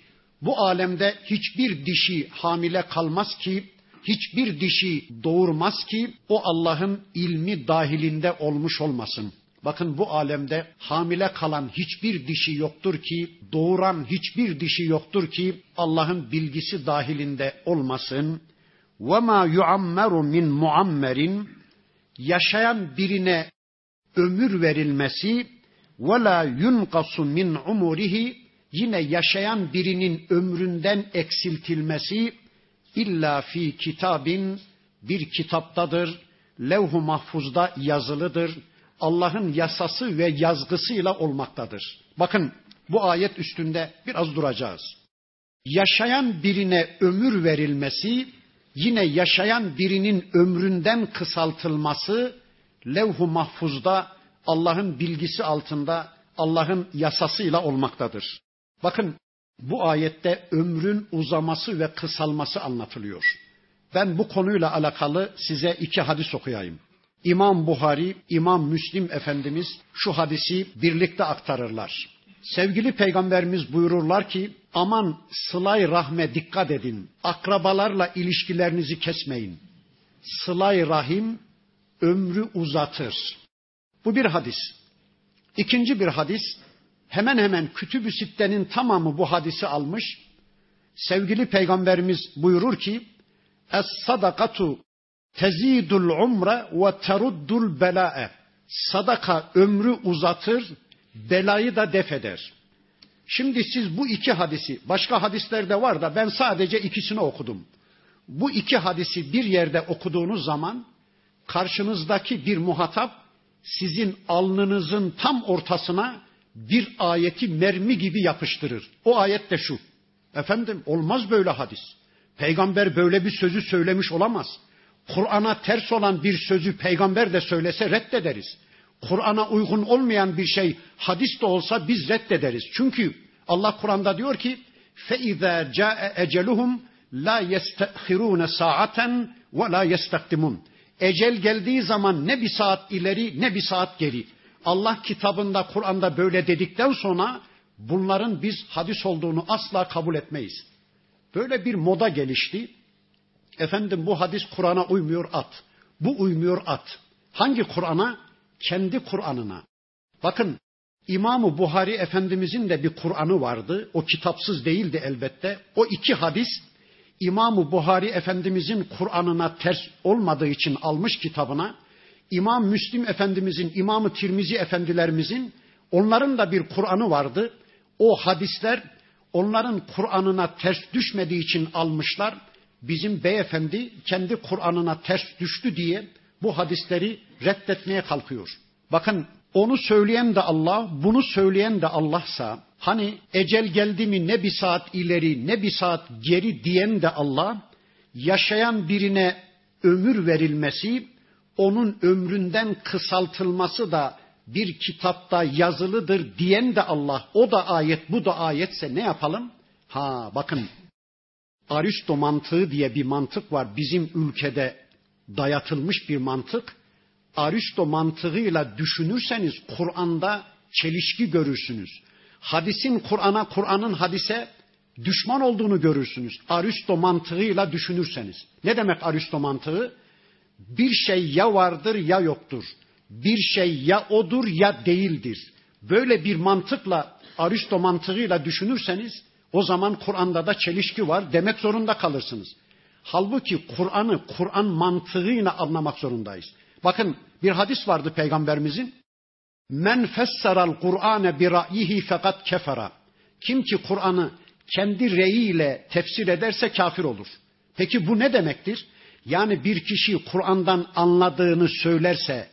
Bu alemde hiçbir dişi hamile kalmaz ki, hiçbir dişi doğurmaz ki o Allah'ın ilmi dahilinde olmuş olmasın. Bakın bu alemde hamile kalan hiçbir dişi yoktur ki, doğuran hiçbir dişi yoktur ki Allah'ın bilgisi dahilinde olmasın. وَمَا يُعَمَّرُ مِنْ مُعَمَّرٍ Yaşayan birine ömür verilmesi وَلَا يُنْقَصُ مِنْ عُمُرِهِ Yine yaşayan birinin ömründen eksiltilmesi illa fi kitabin bir kitaptadır. Levh-u mahfuzda yazılıdır. Allah'ın yasası ve yazgısıyla olmaktadır. Bakın bu ayet üstünde biraz duracağız. Yaşayan birine ömür verilmesi, yine yaşayan birinin ömründen kısaltılması levh-u mahfuzda Allah'ın bilgisi altında Allah'ın yasasıyla olmaktadır. Bakın bu ayette ömrün uzaması ve kısalması anlatılıyor. Ben bu konuyla alakalı size iki hadis okuyayım. İmam Buhari, İmam Müslim Efendimiz şu hadisi birlikte aktarırlar. Sevgili Peygamberimiz buyururlar ki, aman sıla-i rahme dikkat edin, akrabalarla ilişkilerinizi kesmeyin. Sıla-i rahim ömrü uzatır. Bu bir hadis. İkinci bir hadis. Hemen hemen Kütüb-ü Sitte'nin tamamı bu hadisi almış. Sevgili Peygamberimiz buyurur ki, Es-sadakatu tezidul umre ve teruddul bela'e. Sadaka ömrü uzatır, belayı da def eder. Şimdi siz bu iki hadisi, başka hadislerde var da ben sadece ikisini okudum. Bu iki hadisi bir yerde okuduğunuz zaman karşınızdaki bir muhatap sizin alnınızın tam ortasına bir ayeti mermi gibi yapıştırır. O ayet de şu. Efendim olmaz böyle hadis. Peygamber böyle bir sözü söylemiş olamaz. Kur'an'a ters olan bir sözü peygamber de söylese reddederiz. Kur'an'a uygun olmayan bir şey hadis de olsa biz reddederiz. Çünkü Allah Kur'an'da diyor ki فَاِذَا جَاءَ اَجَلُهُمْ لَا يَسْتَخِرُونَ سَاعَةً وَلَا يَسْتَقْدِمُونَ Ecel geldiği zaman ne bir saat ileri ne bir saat geri. Allah kitabında, Kur'an'da böyle dedikten sonra bunların biz hadis olduğunu asla kabul etmeyiz. Böyle bir moda gelişti. Efendim bu hadis Kur'an'a uymuyor at. Bu uymuyor at. Hangi Kur'an'a? Kendi Kur'an'ına. Bakın İmam-ı Buhari Efendimizin de bir Kur'an'ı vardı. O kitapsız değildi elbette. O iki hadis İmam-ı Buhari Efendimizin Kur'an'ına ters olmadığı için almış kitabına. İmam Müslim Efendimizin, İmam-ı Tirmizi Efendilerimizin onların da bir Kur'an'ı vardı. O hadisler onların Kur'an'ına ters düşmediği için almışlar. Bizim beyefendi kendi Kur'an'ına ters düştü diye bu hadisleri reddetmeye kalkıyor. Bakın onu söyleyen de Allah, bunu söyleyen de Allah'sa, hani ecel geldi mi ne bir saat ileri ne bir saat geri diyen de Allah, yaşayan birine ömür verilmesi, onun ömründen kısaltılması da bir kitapta yazılıdır diyen de Allah. O da ayet, bu da ayetse ne yapalım? Ha bakın, Aristo mantığı diye bir mantık var. Bizim ülkede dayatılmış bir mantık. Aristo mantığıyla düşünürseniz Kur'an'da çelişki görürsünüz. Hadisin Kur'an'a, Kur'an'ın hadise düşman olduğunu görürsünüz. Aristo mantığıyla düşünürseniz. Ne demek Aristo mantığı? Bir şey ya vardır ya yoktur. Bir şey ya odur ya değildir. Böyle bir mantıkla, Aristo mantığıyla düşünürseniz o zaman Kur'an'da da çelişki var demek zorunda kalırsınız. Halbuki Kur'an'ı Kur'an mantığıyla anlamak zorundayız. Bakın Bir hadis vardı Peygamberimizin. Men fesseral Kur'ane bi ra'yihi fakat kefera. Kim ki Kur'an'ı kendi reyiyle tefsir ederse kafir olur. Peki bu ne demektir? Yani bir kişi Kur'an'dan anladığını söylerse,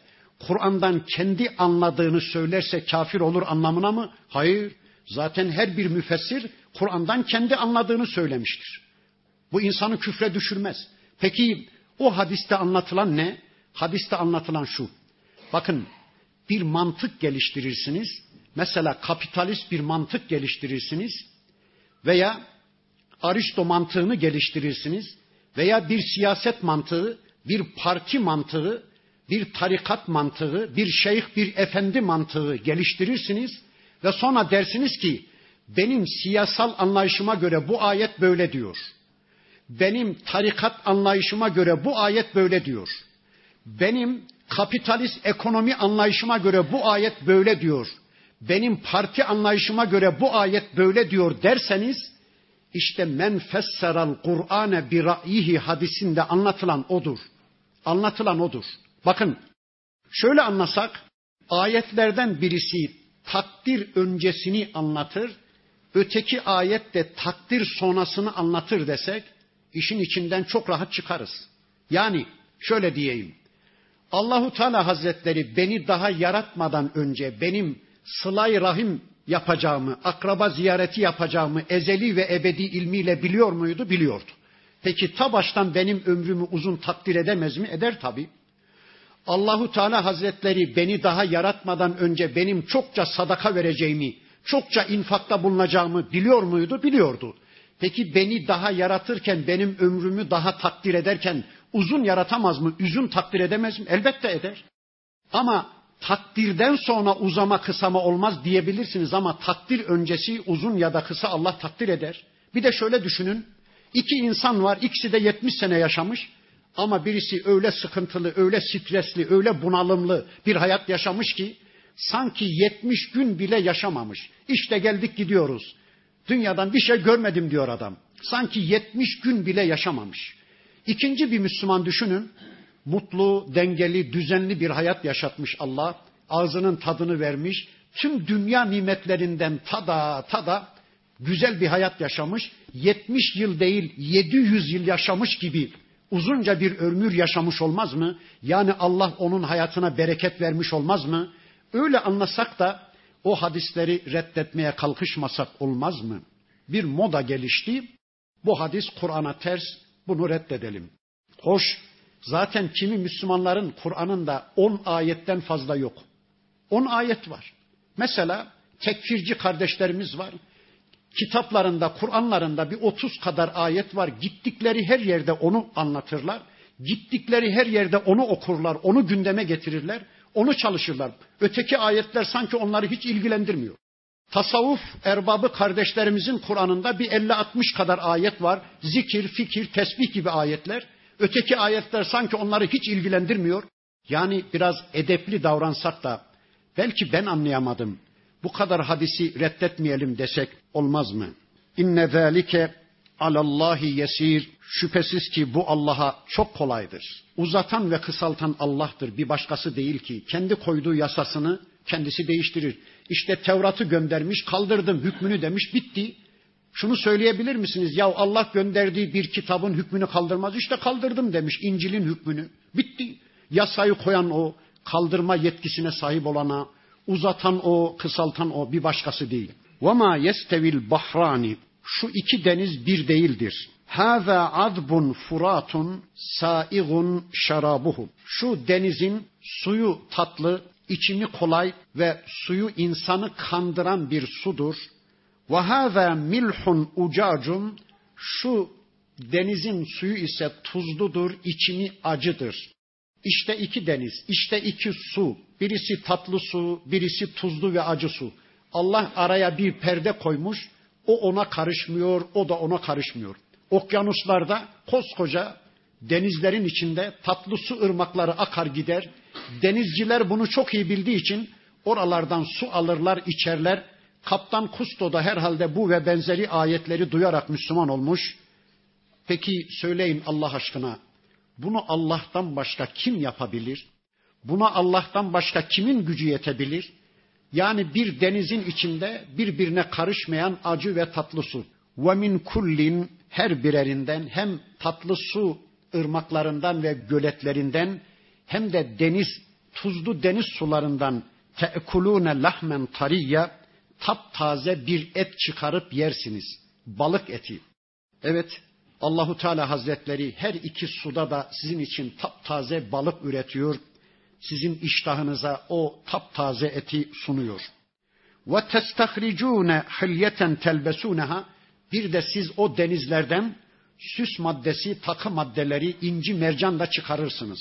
Kur'an'dan kendi anladığını söylerse kafir olur anlamına mı? Hayır. Zaten her bir müfessir Kur'an'dan kendi anladığını söylemiştir. Bu insanı küfre düşürmez. Peki o hadiste anlatılan ne? Hadiste anlatılan şu. Bakın, bir mantık geliştirirsiniz. Mesela kapitalist bir mantık geliştirirsiniz veya Aristo mantığını geliştirirsiniz veya bir siyaset mantığı, bir parti mantığı, bir tarikat mantığı, bir şeyh, bir efendi mantığı geliştirirsiniz ve sonra dersiniz ki benim siyasal anlayışıma göre bu ayet böyle diyor. Benim tarikat anlayışıma göre bu ayet böyle diyor. Benim kapitalist ekonomi anlayışıma göre bu ayet böyle diyor. Benim parti anlayışıma göre bu ayet böyle diyor derseniz, işte men fesseral Kur'ane bi ra'yihi hadisinde anlatılan odur. Anlatılan odur. Bakın, şöyle anlasak, ayetlerden birisi takdir öncesini anlatır, öteki ayet de takdir sonrasını anlatır desek, işin içinden çok rahat çıkarız. Yani şöyle diyeyim, Allahu Teala Hazretleri beni daha yaratmadan önce benim sıla-i rahim yapacağımı, akraba ziyareti yapacağımı ezeli ve ebedi ilmiyle biliyor muydu? Biliyordu. Peki ta baştan benim ömrümü uzun takdir edemez mi? Eder tabii. Allahu Teala Hazretleri beni daha yaratmadan önce benim çokça sadaka vereceğimi, çokça infakta bulunacağımı biliyor muydu? Biliyordu. Peki beni daha yaratırken, benim ömrümü daha takdir ederken uzun yaratamaz mı? Uzun takdir edemez mi? Elbette eder. Ama takdirden sonra uzama kısama olmaz diyebilirsiniz ama takdir öncesi uzun ya da kısa Allah takdir eder. Bir de şöyle düşünün. İki insan var, ikisi de 70 sene yaşamış ama birisi öyle sıkıntılı, öyle stresli, öyle bunalımlı bir hayat yaşamış ki sanki 70 gün bile yaşamamış. İşte geldik gidiyoruz. Dünyadan bir şey görmedim diyor adam. Sanki 70 gün bile yaşamamış. İkinci bir Müslüman düşünün. Mutlu, dengeli, düzenli bir hayat yaşatmış Allah. Ağzının tadını vermiş. Tüm dünya nimetlerinden tada güzel bir hayat yaşamış. 70 yıl değil 700 yıl yaşamış gibi uzunca bir ömür yaşamış olmaz mı? Yani Allah onun hayatına bereket vermiş olmaz mı? Öyle anlasak da o hadisleri reddetmeye kalkışmasak olmaz mı? Bir moda gelişti. Bu hadis Kur'an'a ters. Bunu reddedelim. Hoş. Zaten kimi Müslümanların Kur'an'ında 10 ayetten fazla yok. 10 ayet var. Mesela tekfirci kardeşlerimiz var. Kitaplarında, Kur'an'larında bir 30 kadar ayet var. Gittikleri her yerde onu anlatırlar. Gittikleri her yerde onu okurlar, onu gündeme getirirler. Onu çalışırlar. Öteki ayetler sanki onları hiç ilgilendirmiyor. Tasavvuf erbabı kardeşlerimizin Kur'an'ında bir 50-60 kadar ayet var. Zikir, fikir, tesbih gibi ayetler. Öteki ayetler sanki onları hiç ilgilendirmiyor. Yani biraz edepli davransak da belki ben anlayamadım. Bu kadar hadisi reddetmeyelim desek olmaz mı? İnne zâlike alallâhi yesîr. Şüphesiz ki bu Allah'a çok kolaydır. Uzatan ve kısaltan Allah'tır. Bir başkası değil ki. Kendi koyduğu yasasını kendisi değiştirir. İşte Tevrat'ı göndermiş, kaldırdım hükmünü demiş, bitti. Şunu söyleyebilir misiniz? Ya Allah gönderdiği bir kitabın hükmünü kaldırmaz. İşte kaldırdım demiş İncil'in hükmünü. Bitti. Yasayı koyan o, kaldırma yetkisine sahip olana, uzatan o, kısaltan o, bir başkası değil. وَمَا يَسْتَوِ الْبَحْرَانِ Şu iki deniz bir değildir. هَذَا عَذْبٌ فُرَاتٌ سَائِغٌ شَرَابُهُ Şu denizin suyu tatlı, içimi kolay ve suyu insanı kandıran bir sudur. وَهَذَا مِلْحٌ اُجَاجٌ Şu denizin suyu ise tuzludur, içimi acıdır. İşte iki deniz, işte iki su. Birisi tatlı su, birisi tuzlu ve acı su. Allah araya bir perde koymuş, o ona karışmıyor, o da ona karışmıyor. Okyanuslarda, koskoca denizlerin içinde tatlı su ırmakları akar gider. Denizciler bunu çok iyi bildiği için oralardan su alırlar, içerler. Kaptan Kusto da herhalde bu ve benzeri ayetleri duyarak Müslüman olmuş. Peki söyleyin Allah aşkına, bunu Allah'tan başka kim yapabilir? Buna Allah'tan başka kimin gücü yetebilir? Yani bir denizin içinde birbirine karışmayan acı ve tatlı su. وَمِنْ كُلِّنْ her birerinden hem tatlı su ırmaklarından ve göletlerinden hem de deniz, tuzlu deniz sularından تَأْكُلُونَ لَحْمًا طَرِيًّا taptaze bir et çıkarıp yersiniz. Balık eti. Evet, Allahu Teala Hazretleri her iki suda da sizin için taptaze balık üretiyor. Sizin iştahınıza o taptaze eti sunuyor. وَتَسْتَخْرِجُونَ حِلْيَةً تَلْبَسُونَهَا bir de siz o denizlerden süs maddesi, takı maddeleri, inci mercan da çıkarırsınız.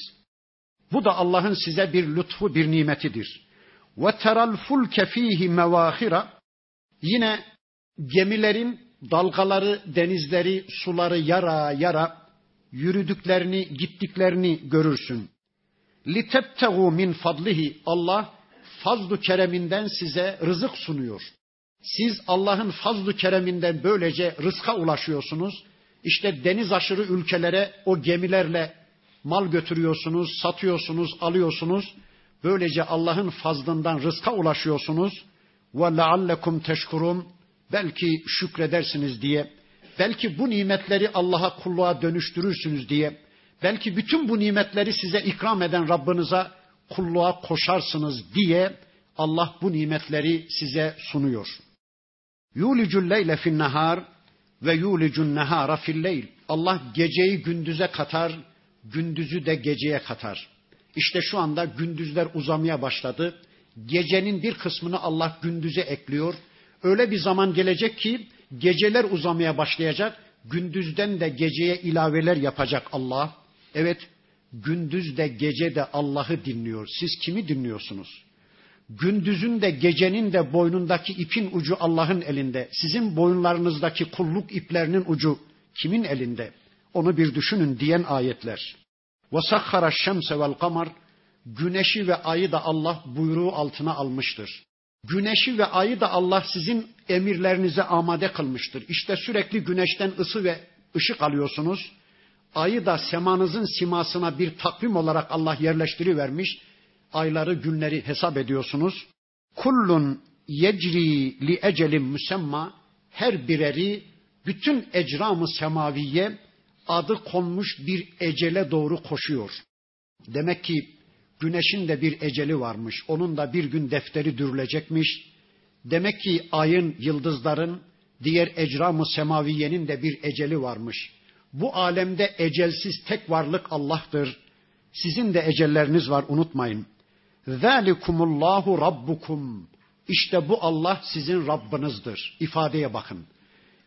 Bu da Allah'ın size bir lütfu, bir nimetidir. وَتَرَى الْفُلْكَ ف۪يهِ مَوَاخِرًا yine gemilerin dalgaları, denizleri, suları yara yara yürüdüklerini, gittiklerini görürsün. لِتَبْتَغُوا مِنْ فَضْلِهِ Allah fazlu kereminden size rızık sunuyor. Siz Allah'ın fazlu kereminden böylece rızka ulaşıyorsunuz. İşte deniz aşırı ülkelere o gemilerle mal götürüyorsunuz, satıyorsunuz, alıyorsunuz. Böylece Allah'ın fazlından rızka ulaşıyorsunuz. وَلَعَلَّكُمْ تَشْكُرُونَ belki şükredersiniz diye, belki bu nimetleri Allah'a kulluğa dönüştürürsünüz diye, belki bütün bu nimetleri size ikram eden Rabbinize kulluğa koşarsınız diye Allah bu nimetleri size sunuyor. Yulicul leyle fin nahar ve yulicun nahara fil leyl. Allah geceyi gündüze katar, gündüzü de geceye katar. İşte şu anda gündüzler uzamaya başladı. Gecenin bir kısmını Allah gündüze ekliyor. Öyle bir zaman gelecek ki geceler uzamaya başlayacak. Gündüzden de geceye ilaveler yapacak Allah. Evet, gündüz de gece de Allah'ı dinliyor. Siz kimi dinliyorsunuz? Gündüzün de gecenin de boynundaki ipin ucu Allah'ın elinde. Sizin boyunlarınızdaki kulluk iplerinin ucu kimin elinde? Onu bir düşünün diyen ayetler. وَسَخَّرَ الشَّمْسَ وَالْقَمَرَ güneşi ve ayı da Allah buyruğu altına almıştır. Güneşi ve ayı da Allah sizin emirlerinize amade kılmıştır. İşte sürekli güneşten ısı ve ışık alıyorsunuz. Ayı da semanızın simasına bir takvim olarak Allah yerleştirivermiş. Ayları, günleri hesap ediyorsunuz. Kullun yecri li ecelin müsemma her bireri bütün ecram-ı semaviye adı konmuş bir ecele doğru koşuyor. Demek ki güneşin de bir eceli varmış. Onun da bir gün defteri dürülecekmiş. Demek ki ayın, yıldızların, diğer ecram-ı semaviyenin de bir eceli varmış. Bu alemde ecelsiz tek varlık Allah'tır. Sizin de ecelleriniz var, unutmayın. Zalikumullahu rabbukum. İşte bu Allah sizin Rabbinizdir. İfadeye bakın.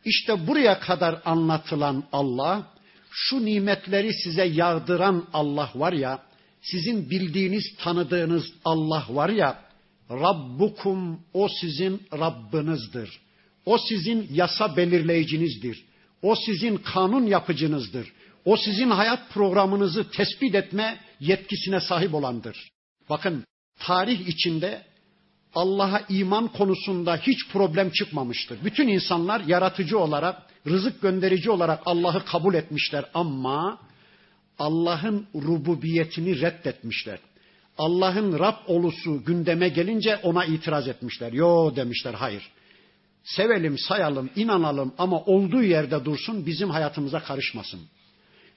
İşte buraya kadar anlatılan Allah, şu nimetleri size yağdıran Allah var ya, sizin bildiğiniz, tanıdığınız Allah var ya, Rabbukum, o sizin Rabbinizdir. O sizin yasa belirleyicinizdir. O sizin kanun yapıcınızdır. O sizin hayat programınızı tespit etme yetkisine sahip olandır. Bakın, tarih içinde Allah'a iman konusunda hiç problem çıkmamıştır. Bütün insanlar yaratıcı olarak, rızık gönderici olarak Allah'ı kabul etmişler ama Allah'ın rububiyetini reddetmişler. Allah'ın Rab olusu gündeme gelince ona itiraz etmişler. Yo demişler, hayır. Sevelim, sayalım, inanalım ama olduğu yerde dursun, bizim hayatımıza karışmasın.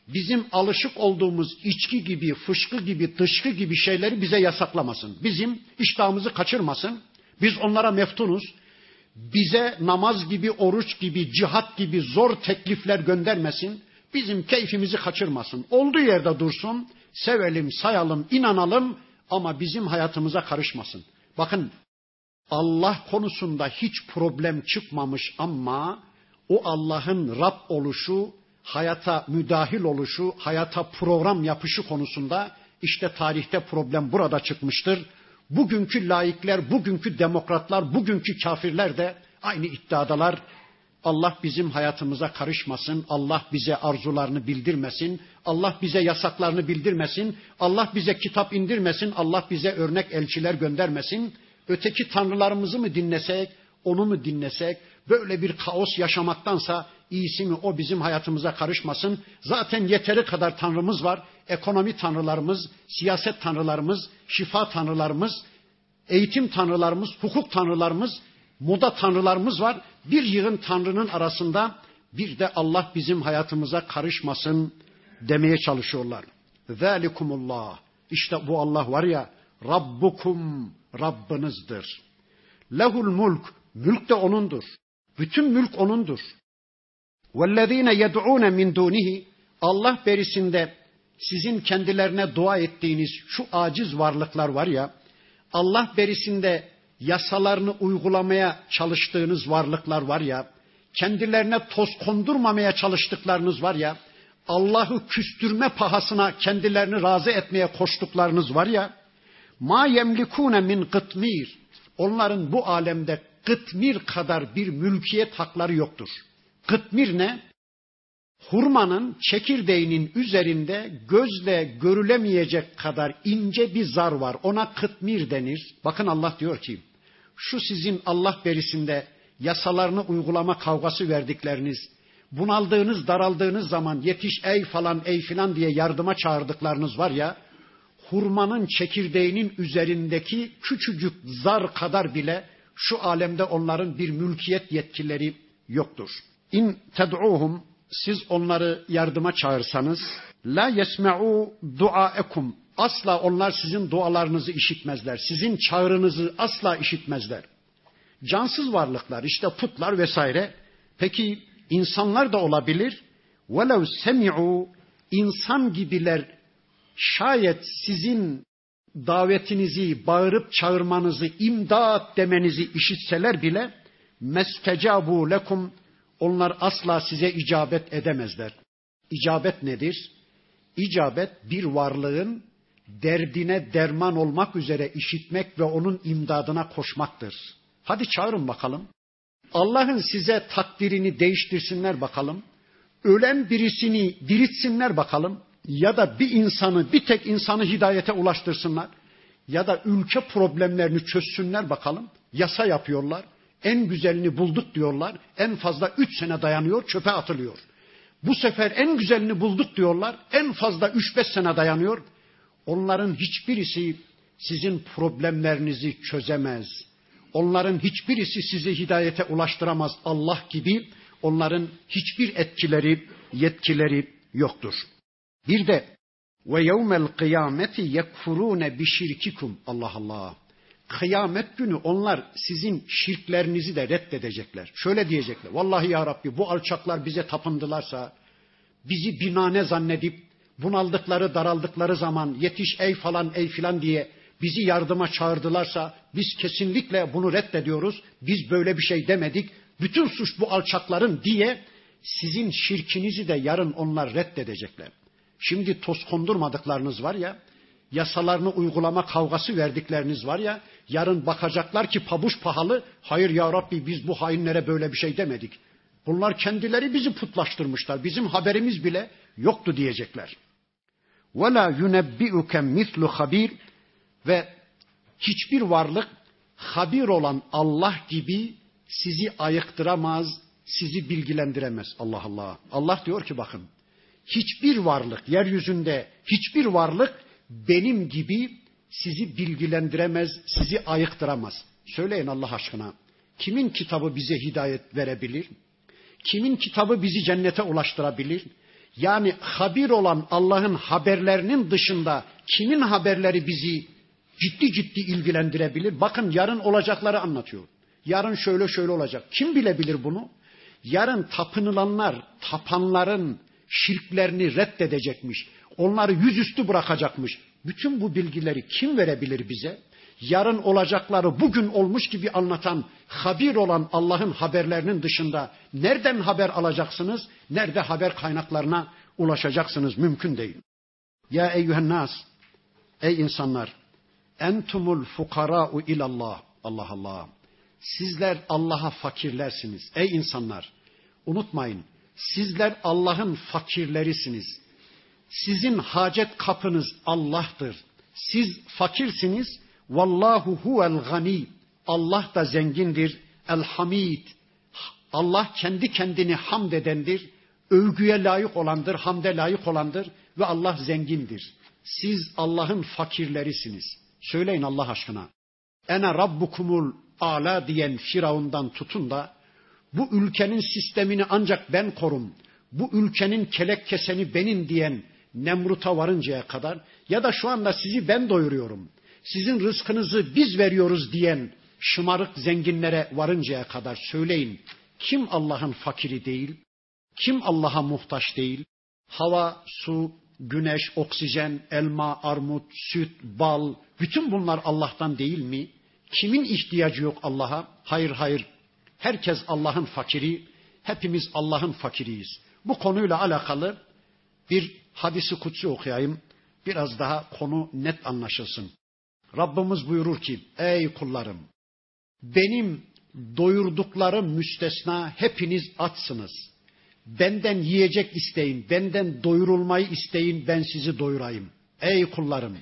Bizim alışık olduğumuz içki gibi, fışkı gibi, dışkı gibi şeyleri bize yasaklamasın. Bizim iştahımızı kaçırmasın. Biz onlara meftunuz. Bize namaz gibi, oruç gibi, cihat gibi zor teklifler göndermesin. Bizim keyfimizi kaçırmasın. Olduğu yerde dursun, sevelim, sayalım, inanalım ama bizim hayatımıza karışmasın. Bakın, Allah konusunda hiç problem çıkmamış ama o Allah'ın Rab oluşu, hayata müdahil oluşu, hayata program yapışı konusunda işte tarihte problem burada çıkmıştır. Bugünkü laikler, bugünkü demokratlar, bugünkü kafirler de aynı iddiadalar. Allah bizim hayatımıza karışmasın, Allah bize arzularını bildirmesin, Allah bize yasaklarını bildirmesin, Allah bize kitap indirmesin, Allah bize örnek elçiler göndermesin. Öteki tanrılarımızı mı dinlesek, onu mu dinlesek, böyle bir kaos yaşamaktansa iyisi mi o bizim hayatımıza karışmasın. Zaten yeteri kadar tanrımız var. Ekonomi tanrılarımız, siyaset tanrılarımız, şifa tanrılarımız, eğitim tanrılarımız, hukuk tanrılarımız, moda tanrılarımız var. Bir yığın tanrının arasında bir de Allah bizim hayatımıza karışmasın demeye çalışıyorlar. Zalikumullah. İşte bu Allah var ya, Rabbukum, Rabbinizdir. Lehul mulk, mülk de O'nundur. Bütün mülk O'nundur. Vellezine yed'ûne min dûnihi, Allah berisinde sizin kendilerine dua ettiğiniz şu aciz varlıklar var ya, Allah berisinde yasalarını uygulamaya çalıştığınız varlıklar var ya, kendilerine toz kondurmamaya çalıştıklarınız var ya, Allah'ı küstürme pahasına kendilerini razı etmeye koştuklarınız var ya, ma yemlikune min kıtmir, onların bu alemde kıtmir kadar bir mülkiyet hakları yoktur. Kıtmir ne? Hurmanın çekirdeğinin üzerinde gözle görülemeyecek kadar ince bir zar var. Ona kıtmir denir. Bakın Allah diyor ki, şu sizin Allah berisinde yasalarını uygulama kavgası verdikleriniz, bunaldığınız, daraldığınız zaman yetiş ey falan ey filan diye yardıma çağırdıklarınız var ya, hurmanın çekirdeğinin üzerindeki küçücük zar kadar bile şu alemde onların bir mülkiyet yetkileri yoktur. İn ted'uhum, siz onları yardıma çağırsanız, la yesme'u duaekum, asla onlar sizin dualarınızı işitmezler, sizin çağrınızı asla işitmezler. Cansız varlıklar, işte putlar vesaire. Peki insanlar da olabilir. Velev semi'u, insan gibiler şayet sizin davetinizi, bağırıp çağırmanızı, imdat demenizi işitseler bile, mestecabu lekum, onlar asla size icabet edemezler. İcabet nedir? İcabet bir varlığın derdine derman olmak üzere işitmek ve onun imdadına koşmaktır. Hadi çağırın bakalım. Allah'ın size takdirini değiştirsinler bakalım. Ölen birisini diriltsinler bakalım. Ya da bir insanı, bir tek insanı hidayete ulaştırsınlar. Ya da ülke problemlerini çözsünler bakalım. Yasa yapıyorlar. En güzelini bulduk diyorlar. En fazla 3 sene dayanıyor, çöpe atılıyor. Bu sefer en güzelini bulduk diyorlar. En fazla 3-5 sene dayanıyor. Onların hiçbirisi sizin problemlerinizi çözemez. Onların hiçbirisi sizi hidayete ulaştıramaz. Allah gibi onların hiçbir etkileri, yetkileri yoktur. Bir de ve yevmel kıyameti yekfurune bi şirkikum. Allah Allah. Kıyamet günü onlar sizin şirklerinizi de reddedecekler. Şöyle diyecekler. Vallahi ya Rabbi, bu alçaklar bize tapındılarsa, bizi binane zannedip bunaldıkları, daraldıkları zaman yetiş ey falan ey filan diye bizi yardıma çağırdılarsa biz kesinlikle bunu reddediyoruz. Biz böyle bir şey demedik. Bütün suç bu alçakların diye sizin şirkinizi de yarın onlar reddedecekler. Şimdi toz kondurmadıklarınız var ya, yasalarını uygulama kavgası verdikleriniz var ya, yarın bakacaklar ki pabuç pahalı, hayır ya Rabbi biz bu hainlere böyle bir şey demedik. Bunlar kendileri bizi putlaştırmışlar, bizim haberimiz bile yoktu diyecekler. وَلَا يُنَبِّئُكَ مِثْلُ خَبِيرٍ. Ve hiçbir varlık habir olan Allah gibi sizi ayıktıramaz, sizi bilgilendiremez. Allah Allah. Allah diyor ki bakın, hiçbir varlık, yeryüzünde hiçbir varlık benim gibi sizi bilgilendiremez, sizi ayıktıramaz. Söyleyin Allah aşkına, kimin kitabı bize hidayet verebilir? Kimin kitabı bizi cennete ulaştırabilir? Yani habir olan Allah'ın haberlerinin dışında kimin haberleri bizi ciddi ilgilendirebilir? Bakın yarın olacakları anlatıyor. Yarın şöyle şöyle olacak. Kim bilebilir bunu? Yarın tapınılanlar, tapanların şirklerini reddedecekmiş. Onları yüzüstü bırakacakmış. Bütün bu bilgileri kim verebilir bize? Yarın olacakları bugün olmuş gibi anlatan, habir olan Allah'ın haberlerinin dışında nereden haber alacaksınız? Nerede haber kaynaklarına ulaşacaksınız? Mümkün değil. Ya eyyühennas, ey insanlar, entumul fukara'u ilallah. Allah Allah. Sizler Allah'a fakirlersiniz. Ey insanlar, unutmayın. Sizler Allah'ın fakirlerisiniz. Sizin hacet kapınız Allah'tır. Siz fakirsiniz. Vallahu huvel gani. Allah da zengindir. El hamid. Allah kendi kendini hamd edendir, övgüye layık olandır, hamde layık olandır ve Allah zengindir. Siz Allah'ın fakirlerisiniz. Söyleyin Allah aşkına. Ene rabbukumul ala diyen Firavun'dan tutun da bu ülkenin sistemini ancak ben korum, bu ülkenin kelek keseni benim diyen Nemrut'a varıncaya kadar ya da şu anda sizi ben doyuruyorum, sizin rızkınızı biz veriyoruz diyen şımarık zenginlere varıncaya kadar söyleyin. Kim Allah'ın fakiri değil? Kim Allah'a muhtaç değil? Hava, su, güneş, oksijen, elma, armut, süt, bal, bütün bunlar Allah'tan değil mi? Kimin ihtiyacı yok Allah'a? Hayır, hayır. Herkes Allah'ın fakiri, hepimiz Allah'ın fakiriyiz. Bu konuyla alakalı bir hadisi kutsi okuyayım. Biraz daha konu net anlaşılsın. Rabbimiz buyurur ki, ey kullarım, benim doyurduklarım müstesna hepiniz açsınız. Benden yiyecek isteyin, benden doyurulmayı isteyin, ben sizi doyurayım. Ey kullarım,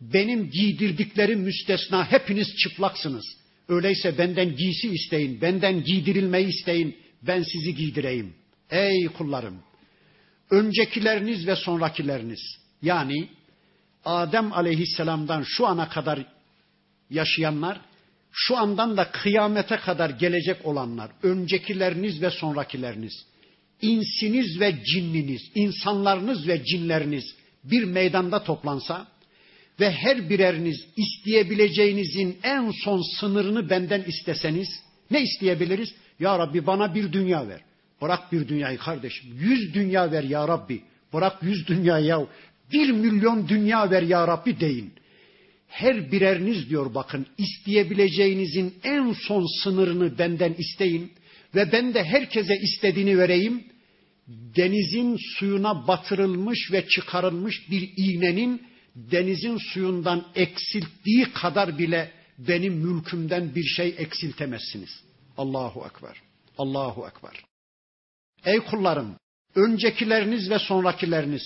benim giydirdiklerim müstesna hepiniz çıplaksınız. Öyleyse benden giysi isteyin, benden giydirilmeyi isteyin, ben sizi giydireyim. Ey kullarım, öncekileriniz ve sonrakileriniz, yani Adem aleyhisselamdan şu ana kadar yaşayanlar, şu andan da kıyamete kadar gelecek olanlar, öncekileriniz ve sonrakileriniz, insiniz ve cinniniz, insanlarınız ve cinleriniz bir meydanda toplansa ve her bireriniz isteyebileceğinizin en son sınırını benden isteseniz, ne isteyebiliriz? Ya Rabbi bana bir dünya ver. Bırak bir dünyayı kardeşim. 100 dünya ver ya Rabbi. Bırak 100 dünya ya. 1 milyon dünya ver ya Rabbi deyin. Her bireriniz diyor bakın, isteyebileceğinizin en son sınırını benden isteyin ve ben de herkese istediğini vereyim. Denizin suyuna batırılmış ve çıkarılmış bir iğnenin denizin suyundan eksilttiği kadar bile benim mülkümden bir şey eksiltemezsiniz. Allahu Ekber. Allahu Ekber. Ey kullarım, öncekileriniz ve sonrakileriniz,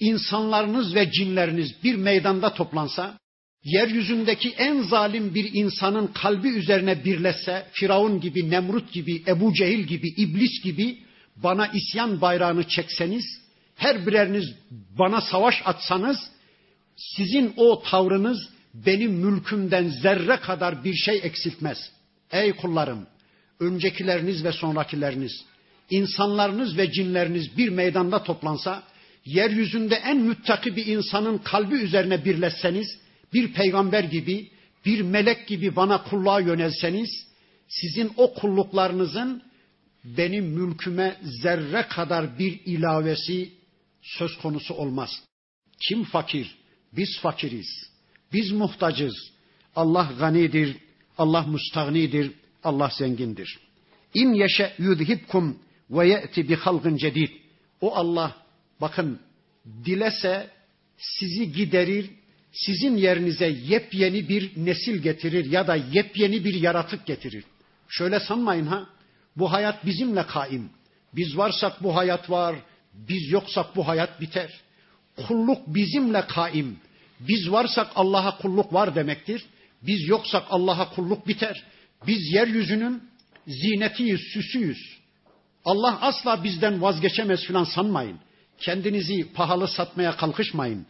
insanlarınız ve cinleriniz bir meydanda toplansa, yeryüzündeki en zalim bir insanın kalbi üzerine birleşse, Firavun gibi, Nemrut gibi, Ebu Cehil gibi, İblis gibi bana isyan bayrağını çekseniz, her bireriniz bana savaş atsanız, sizin o tavrınız benim mülkümden zerre kadar bir şey eksiltmez. Ey kullarım, öncekileriniz ve sonrakileriniz, insanlarınız ve cinleriniz bir meydanda toplansa, yeryüzünde en müttaki bir insanın kalbi üzerine birleşseniz, bir peygamber gibi, bir melek gibi bana kulluğa yönelseniz, sizin o kulluklarınızın benim mülküme zerre kadar bir ilavesi söz konusu olmaz. Kim fakir? Biz fakiriz. Biz muhtacız. Allah ganidir. Allah müstağnidir. Allah zengindir. İn yeşe yudhibkum ve ye'ti bi halgin cedid. O Allah, bakın, dilese sizi giderir, sizin yerinize yepyeni bir nesil getirir ya da yepyeni bir yaratık getirir. Şöyle sanmayın ha, bu hayat bizimle kaim. Biz varsak bu hayat var, biz yoksak bu hayat biter. Kulluk bizimle kaim. Biz varsak Allah'a kulluk var demektir. Biz yoksak Allah'a kulluk biter. Biz yeryüzünün zinetiyiz, süsüyüz. Allah asla bizden vazgeçemez filan sanmayın. Kendinizi pahalı satmaya kalkışmayın.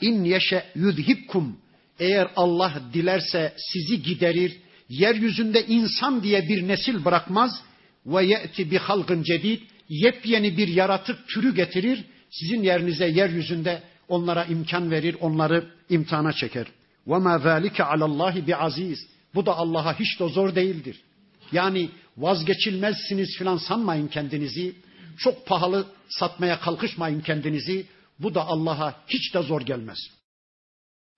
İn yeşe yudhibkum, eğer Allah dilerse sizi giderir, yeryüzünde insan diye bir nesil bırakmaz ve ye'ti bi halgin cedid, yepyeni bir yaratık türü getirir, sizin yerinize yeryüzünde onlara imkan verir, onları imtihana çeker. Ve ma zalike alallahi bi aziz. Bu da Allah'a hiç de zor değildir. Yani vazgeçilmezsiniz filan sanmayın kendinizi. Çok pahalı satmaya kalkışmayın kendinizi. Bu da Allah'a hiç de zor gelmez.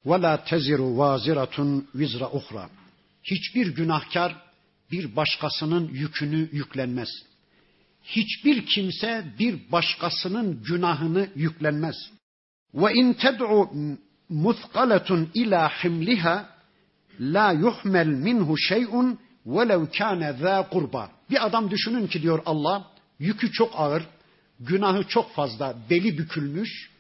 وَلَا تَزِرُ وَازِرَةٌ وِزْرَ اُخْرَى. Hiçbir günahkar bir başkasının yükünü yüklenmez. Hiçbir kimse bir başkasının günahını yüklenmez. وَاِنْ تَدْعُوا مُثْقَلَةٌ اِلَى حِمْلِهَا لَا يُحْمَلْ مِنْهُ شَيْءٌ وَلَوْ كَانَ ذَا قُرْبًا. Bir adam düşünün ki diyor Allah, yükü çok ağır, günahı çok fazla, beli bükülmüş,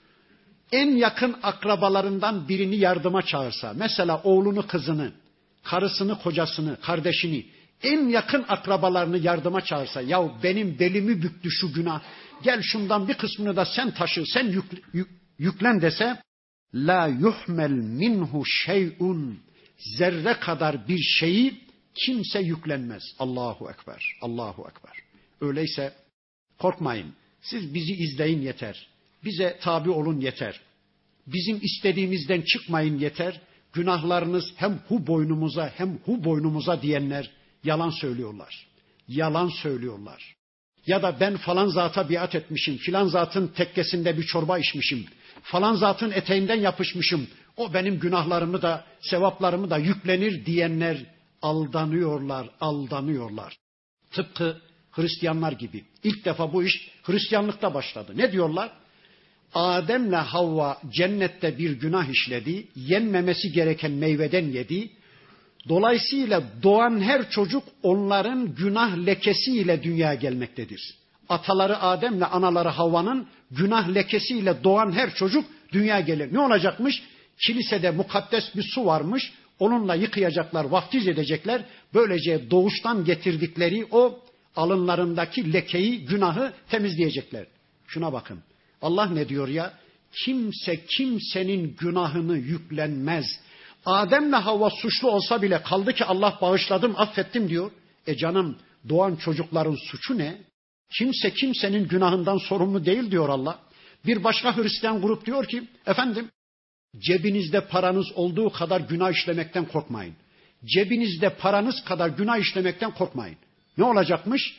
en yakın akrabalarından birini yardıma çağırsa, mesela oğlunu, kızını, karısını, kocasını, kardeşini, en yakın akrabalarını yardıma çağırsa, yahu benim belimi büktü şu günah, gel şundan bir kısmını da sen taşı, sen yüklen dese, la yuhmel minhu şey'un, zerre kadar bir şeyi kimse yüklenmez. Allahu Ekber, Allahu Ekber. Öyleyse korkmayın, siz bizi izleyin yeter, bize tabi olun yeter, bizim istediğimizden çıkmayın yeter, günahlarınız hem hu boynumuza hem hu boynumuza diyenler yalan söylüyorlar. Yalan söylüyorlar. Ya da ben falan zata biat etmişim, filan zatın tekkesinde bir çorba içmişim, falan zatın eteğinden yapışmışım, o benim günahlarımı da sevaplarımı da yüklenir diyenler aldanıyorlar, aldanıyorlar. Tıpkı Hristiyanlar gibi. İlk defa bu iş Hristiyanlıkta başladı. Ne diyorlar? Adem'le Havva cennette bir günah işledi, yenmemesi gereken meyveden yedi. Dolayısıyla doğan her çocuk onların günah lekesiyle dünyaya gelmektedir. Ataları Adem'le anaları Havva'nın günah lekesiyle doğan her çocuk dünyaya gelir. Ne olacakmış? Kilisede mukaddes bir su varmış, onunla yıkayacaklar, vaftiz edecekler. Böylece doğuştan getirdikleri o alınlarındaki lekeyi, günahı temizleyecekler. Şuna bakın. Allah ne diyor ya? Kimse kimsenin günahını yüklenmez. Adem'le Havva suçlu olsa bile kaldı ki Allah bağışladım, affettim diyor. E canım, doğan çocukların suçu ne? Kimse kimsenin günahından sorumlu değil diyor Allah. Bir başka Hristiyan grup diyor ki, efendim cebinizde paranız olduğu kadar günah işlemekten korkmayın. Cebinizde paranız kadar günah işlemekten korkmayın. Ne olacakmış?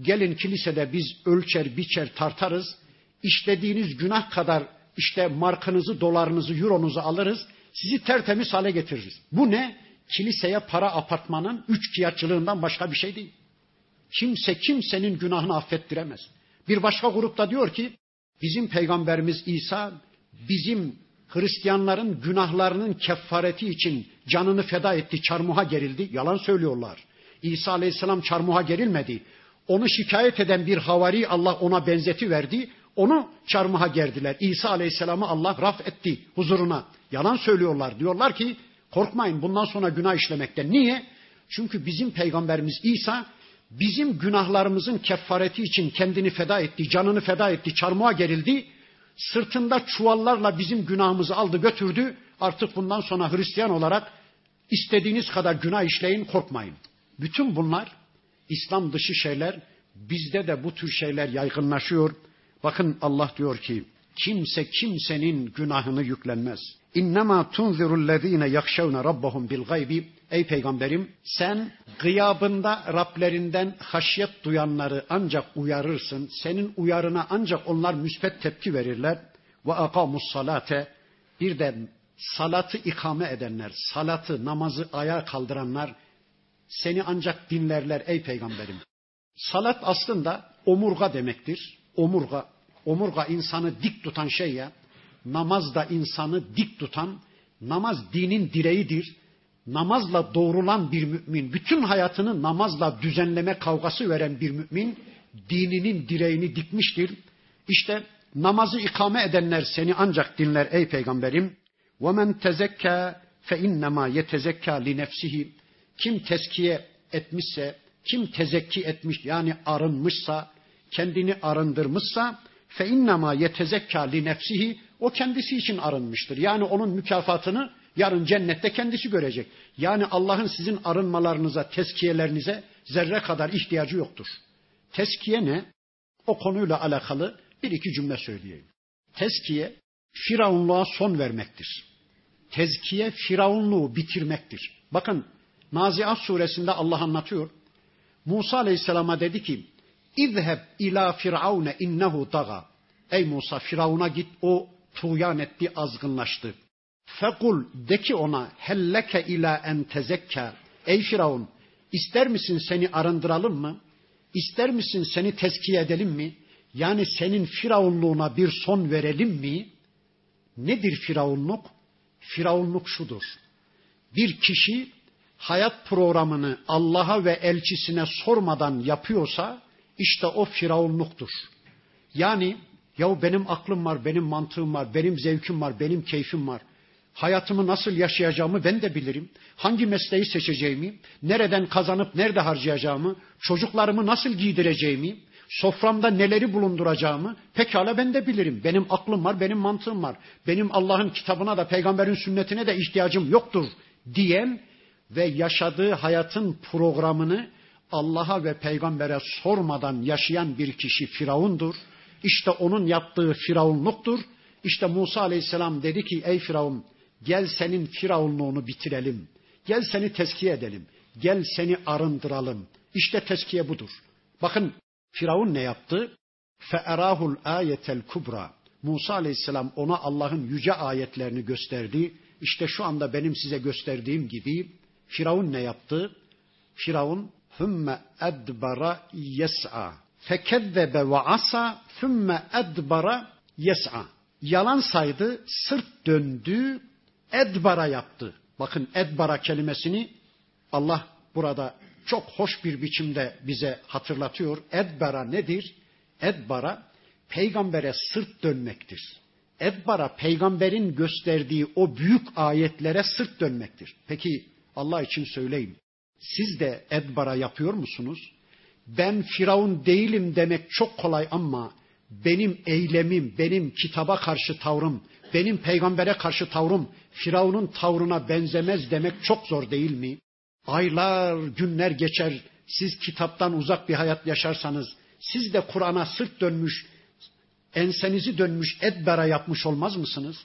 Gelin kilisede biz ölçer, biçer, tartarız. İşlediğiniz günah kadar işte markanızı, dolarınızı, euronuzu alırız. Sizi tertemiz hale getiririz. Bu ne? Kiliseye para apartmanın üçkağıtçılığından başka bir şey değil. Kimse kimsenin günahını affettiremez. Bir başka grupta diyor ki, bizim Peygamberimiz İsa bizim Hristiyanların günahlarının kefareti için canını feda etti, çarmıha gerildi. Yalan söylüyorlar. İsa Aleyhisselam çarmıha gerilmedi. Onu şikayet eden bir havari Allah ona benzetiverdi. Onu çarmıha gerdiler. İsa Aleyhisselam'ı Allah raf etti huzuruna. Yalan söylüyorlar. Diyorlar ki korkmayın bundan sonra günah işlemekten. Niye? Çünkü bizim Peygamberimiz İsa bizim günahlarımızın kefareti için kendini feda etti, canını feda etti, çarmıha gerildi. Sırtında çuvallarla bizim günahımızı aldı götürdü. Artık bundan sonra Hristiyan olarak istediğiniz kadar günah işleyin, korkmayın. Bütün bunlar İslam dışı şeyler. Bizde de bu tür şeyler yaygınlaşıyor. Bakın Allah diyor ki kimse kimsenin günahını yüklenmez. İnnemâ tunzirullezîne yakşevne rabbahum bil gaybi. Ey peygamberim sen gıyabında Rablerinden haşyet duyanları ancak uyarırsın. Senin uyarına ancak onlar müspet tepki verirler. Ve akamus salate. Bir de salatı ikame edenler, salatı, namazı ayağa kaldıranlar seni ancak dinlerler ey peygamberim. Salat aslında omurga demektir. Omurga, omurga insanı dik tutan şey ya. Namaz da insanı dik tutan, namaz dinin direğidir. Namazla doğrulan bir mümin, bütün hayatını namazla düzenleme kavgası veren bir mümin, dininin direğini dikmiştir. İşte namazı ikame edenler seni ancak dinler ey peygamberim. وَمَنْ تَزَكَّى فَاِنَّمَا يَتَزَكَّى لِنَفْسِهِ. Kim tezkiye etmişse, kim tezekki etmiş yani arınmışsa, kendini arındırmışsa fe innema yetezekka li nefsihi, o kendisi için arınmıştır. Yani onun mükafatını yarın cennette kendisi görecek. Yani Allah'ın sizin arınmalarınıza, tezkiyelerinize zerre kadar ihtiyacı yoktur. Tezkiye ne? O konuyla alakalı bir iki cümle söyleyeyim. Tezkiye firavunluğa son vermektir. Tezkiye firavunluğu bitirmektir. Bakın Naziat suresinde Allah anlatıyor. Musa Aleyhisselam'a dedi ki İzheb ila firavune innehu taga. Ey Musa Firavun'a git, o tuğyan etti, azgınlaştı. Fekul, de ki ona helleke ila en tezekke. Ey Firavun, ister misin seni arındıralım mı? İster misin seni tezkiye edelim mi? Yani senin firavunluğuna bir son verelim mi? Nedir firavunluk? Firavunluk şudur. Bir kişi hayat programını Allah'a ve elçisine sormadan yapıyorsa İşte o firavunluktur. Yani yahu benim aklım var, benim mantığım var, benim zevkim var, benim keyfim var. Hayatımı nasıl yaşayacağımı ben de bilirim. Hangi mesleği seçeceğimi, nereden kazanıp nerede harcayacağımı, çocuklarımı nasıl giydireceğimi, soframda neleri bulunduracağımı pekala ben de bilirim. Benim aklım var, benim mantığım var. Benim Allah'ın kitabına da peygamberin sünnetine de ihtiyacım yoktur diyen ve yaşadığı hayatın programını Allah'a ve peygambere sormadan yaşayan bir kişi Firavundur. İşte onun yaptığı firavunluktur. İşte Musa aleyhisselam dedi ki ey Firavun, gel senin firavunluğunu bitirelim. Gel seni tezkiye edelim. Gel seni arındıralım. İşte tezkiye budur. Bakın Firavun ne yaptı? فَاَرَاهُ الْآيَةَ الْكُبْرَى Musa aleyhisselam ona Allah'ın yüce ayetlerini gösterdi. İşte şu anda benim size gösterdiğim gibi Firavun ne yaptı? Firavun ثُمَّ اَدْبَرَ يَسْعَى فَكَذَّبَ وَعَصَى ثُمَّ اَدْبَرَ يَسْعَى Yalan saydı, sırt döndü, edbara yaptı. Bakın edbara kelimesini Allah burada çok hoş bir biçimde bize hatırlatıyor. Edbara nedir? Edbara peygambere sırt dönmektir. Edbara peygamberin gösterdiği o büyük ayetlere sırt dönmektir. Peki Allah için söyleyeyim. Siz de edbara yapıyor musunuz? Ben Firavun değilim demek çok kolay ama benim eylemim, benim kitaba karşı tavrım, benim peygambere karşı tavrım Firavun'un tavrına benzemez demek çok zor değil mi? Aylar, günler geçer. Siz kitaptan uzak bir hayat yaşarsanız, siz de Kur'an'a sırt dönmüş, ensenizi dönmüş, edbera yapmış olmaz mısınız?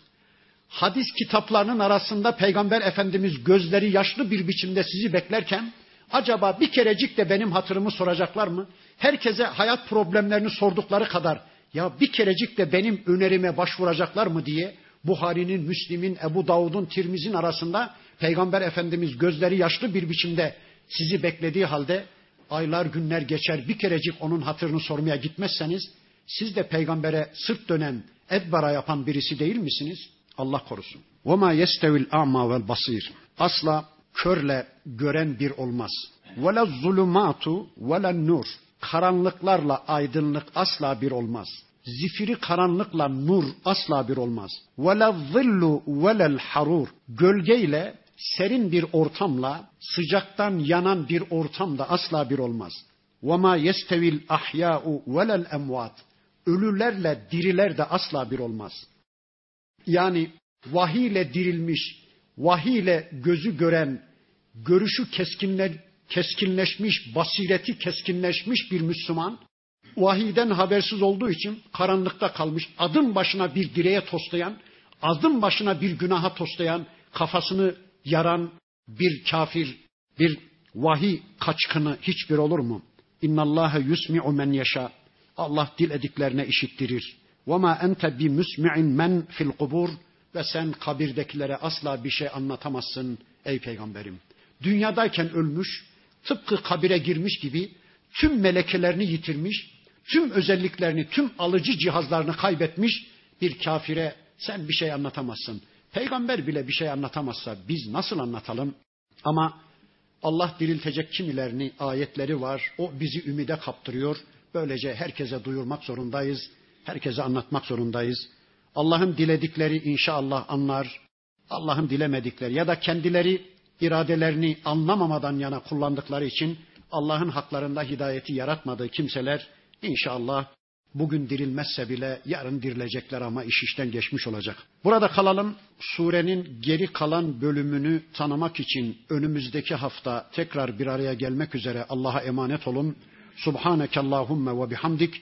Hadis kitaplarının arasında Peygamber Efendimiz gözleri yaşlı bir biçimde sizi beklerken, acaba bir kerecik de benim hatırımı soracaklar mı? Herkese hayat problemlerini sordukları kadar, ya bir kerecik de benim önerime başvuracaklar mı diye, Buhari'nin, Müslim'in, Ebu Davud'un, Tirmiz'in arasında Peygamber Efendimiz gözleri yaşlı bir biçimde sizi beklediği halde aylar günler geçer bir kerecik onun hatırını sormaya gitmezseniz siz de peygambere sırt dönen, edbara yapan birisi değil misiniz? Allah korusun. وَمَا يَسْتَوِ الْاَعْمَا وَالْبَصِيرِ Asla körle gören bir olmaz. وَلَا الظُّلُمَاتُ وَلَا النُّرِ Karanlıklarla aydınlık asla bir olmaz. Zifiri karanlıkla nur asla bir olmaz. وَلَا الظِّلُّ وَلَا الْحَرُورِ Gölgeyle, serin bir ortamla, sıcaktan yanan bir ortam da asla bir olmaz. وَمَا يَسْتَوِ الْاَحْيَاءُ وَلَا الْاَمْوَاتِ Ölülerle diriler de asla bir olmaz. Yani vahiyle dirilmiş, vahiyle gözü gören, görüşü keskinleşmiş, basireti keskinleşmiş bir Müslüman, vahiyden habersiz olduğu için karanlıkta kalmış, adım başına bir direğe toslayan, adım başına bir günaha toslayan, kafasını yaran bir kafir, bir vahiy kaçkını hiçbir olur mu? İnna Allaha yusmi'u men yasha. Allah dilediklerine işittirir. Ve ma ente bi musmi'in men fil kubur. Ve sen kabirdekilere asla bir şey anlatamazsın ey peygamberim. Dünyadayken ölmüş, tıpkı kabire girmiş gibi tüm melekelerini yitirmiş, tüm özelliklerini, tüm alıcı cihazlarını kaybetmiş bir kafire sen bir şey anlatamazsın. Peygamber bile bir şey anlatamazsa biz nasıl anlatalım? Ama Allah diriltecek kimilerini ayetleri var. O bizi ümide kaptırıyor. Böylece herkese duyurmak zorundayız. Herkese anlatmak zorundayız. Allah'ın diledikleri inşallah anlar. Allah'ın dilemedikleri ya da kendileri iradelerini anlamamadan yana kullandıkları için Allah'ın haklarında hidayeti yaratmadığı kimseler inşallah bugün dirilmezse bile yarın dirilecekler ama iş işten geçmiş olacak. Burada kalalım. Surenin geri kalan bölümünü tanımak için önümüzdeki hafta tekrar bir araya gelmek üzere Allah'a emanet olun. Subhaneke Allahümme ve bihamdik.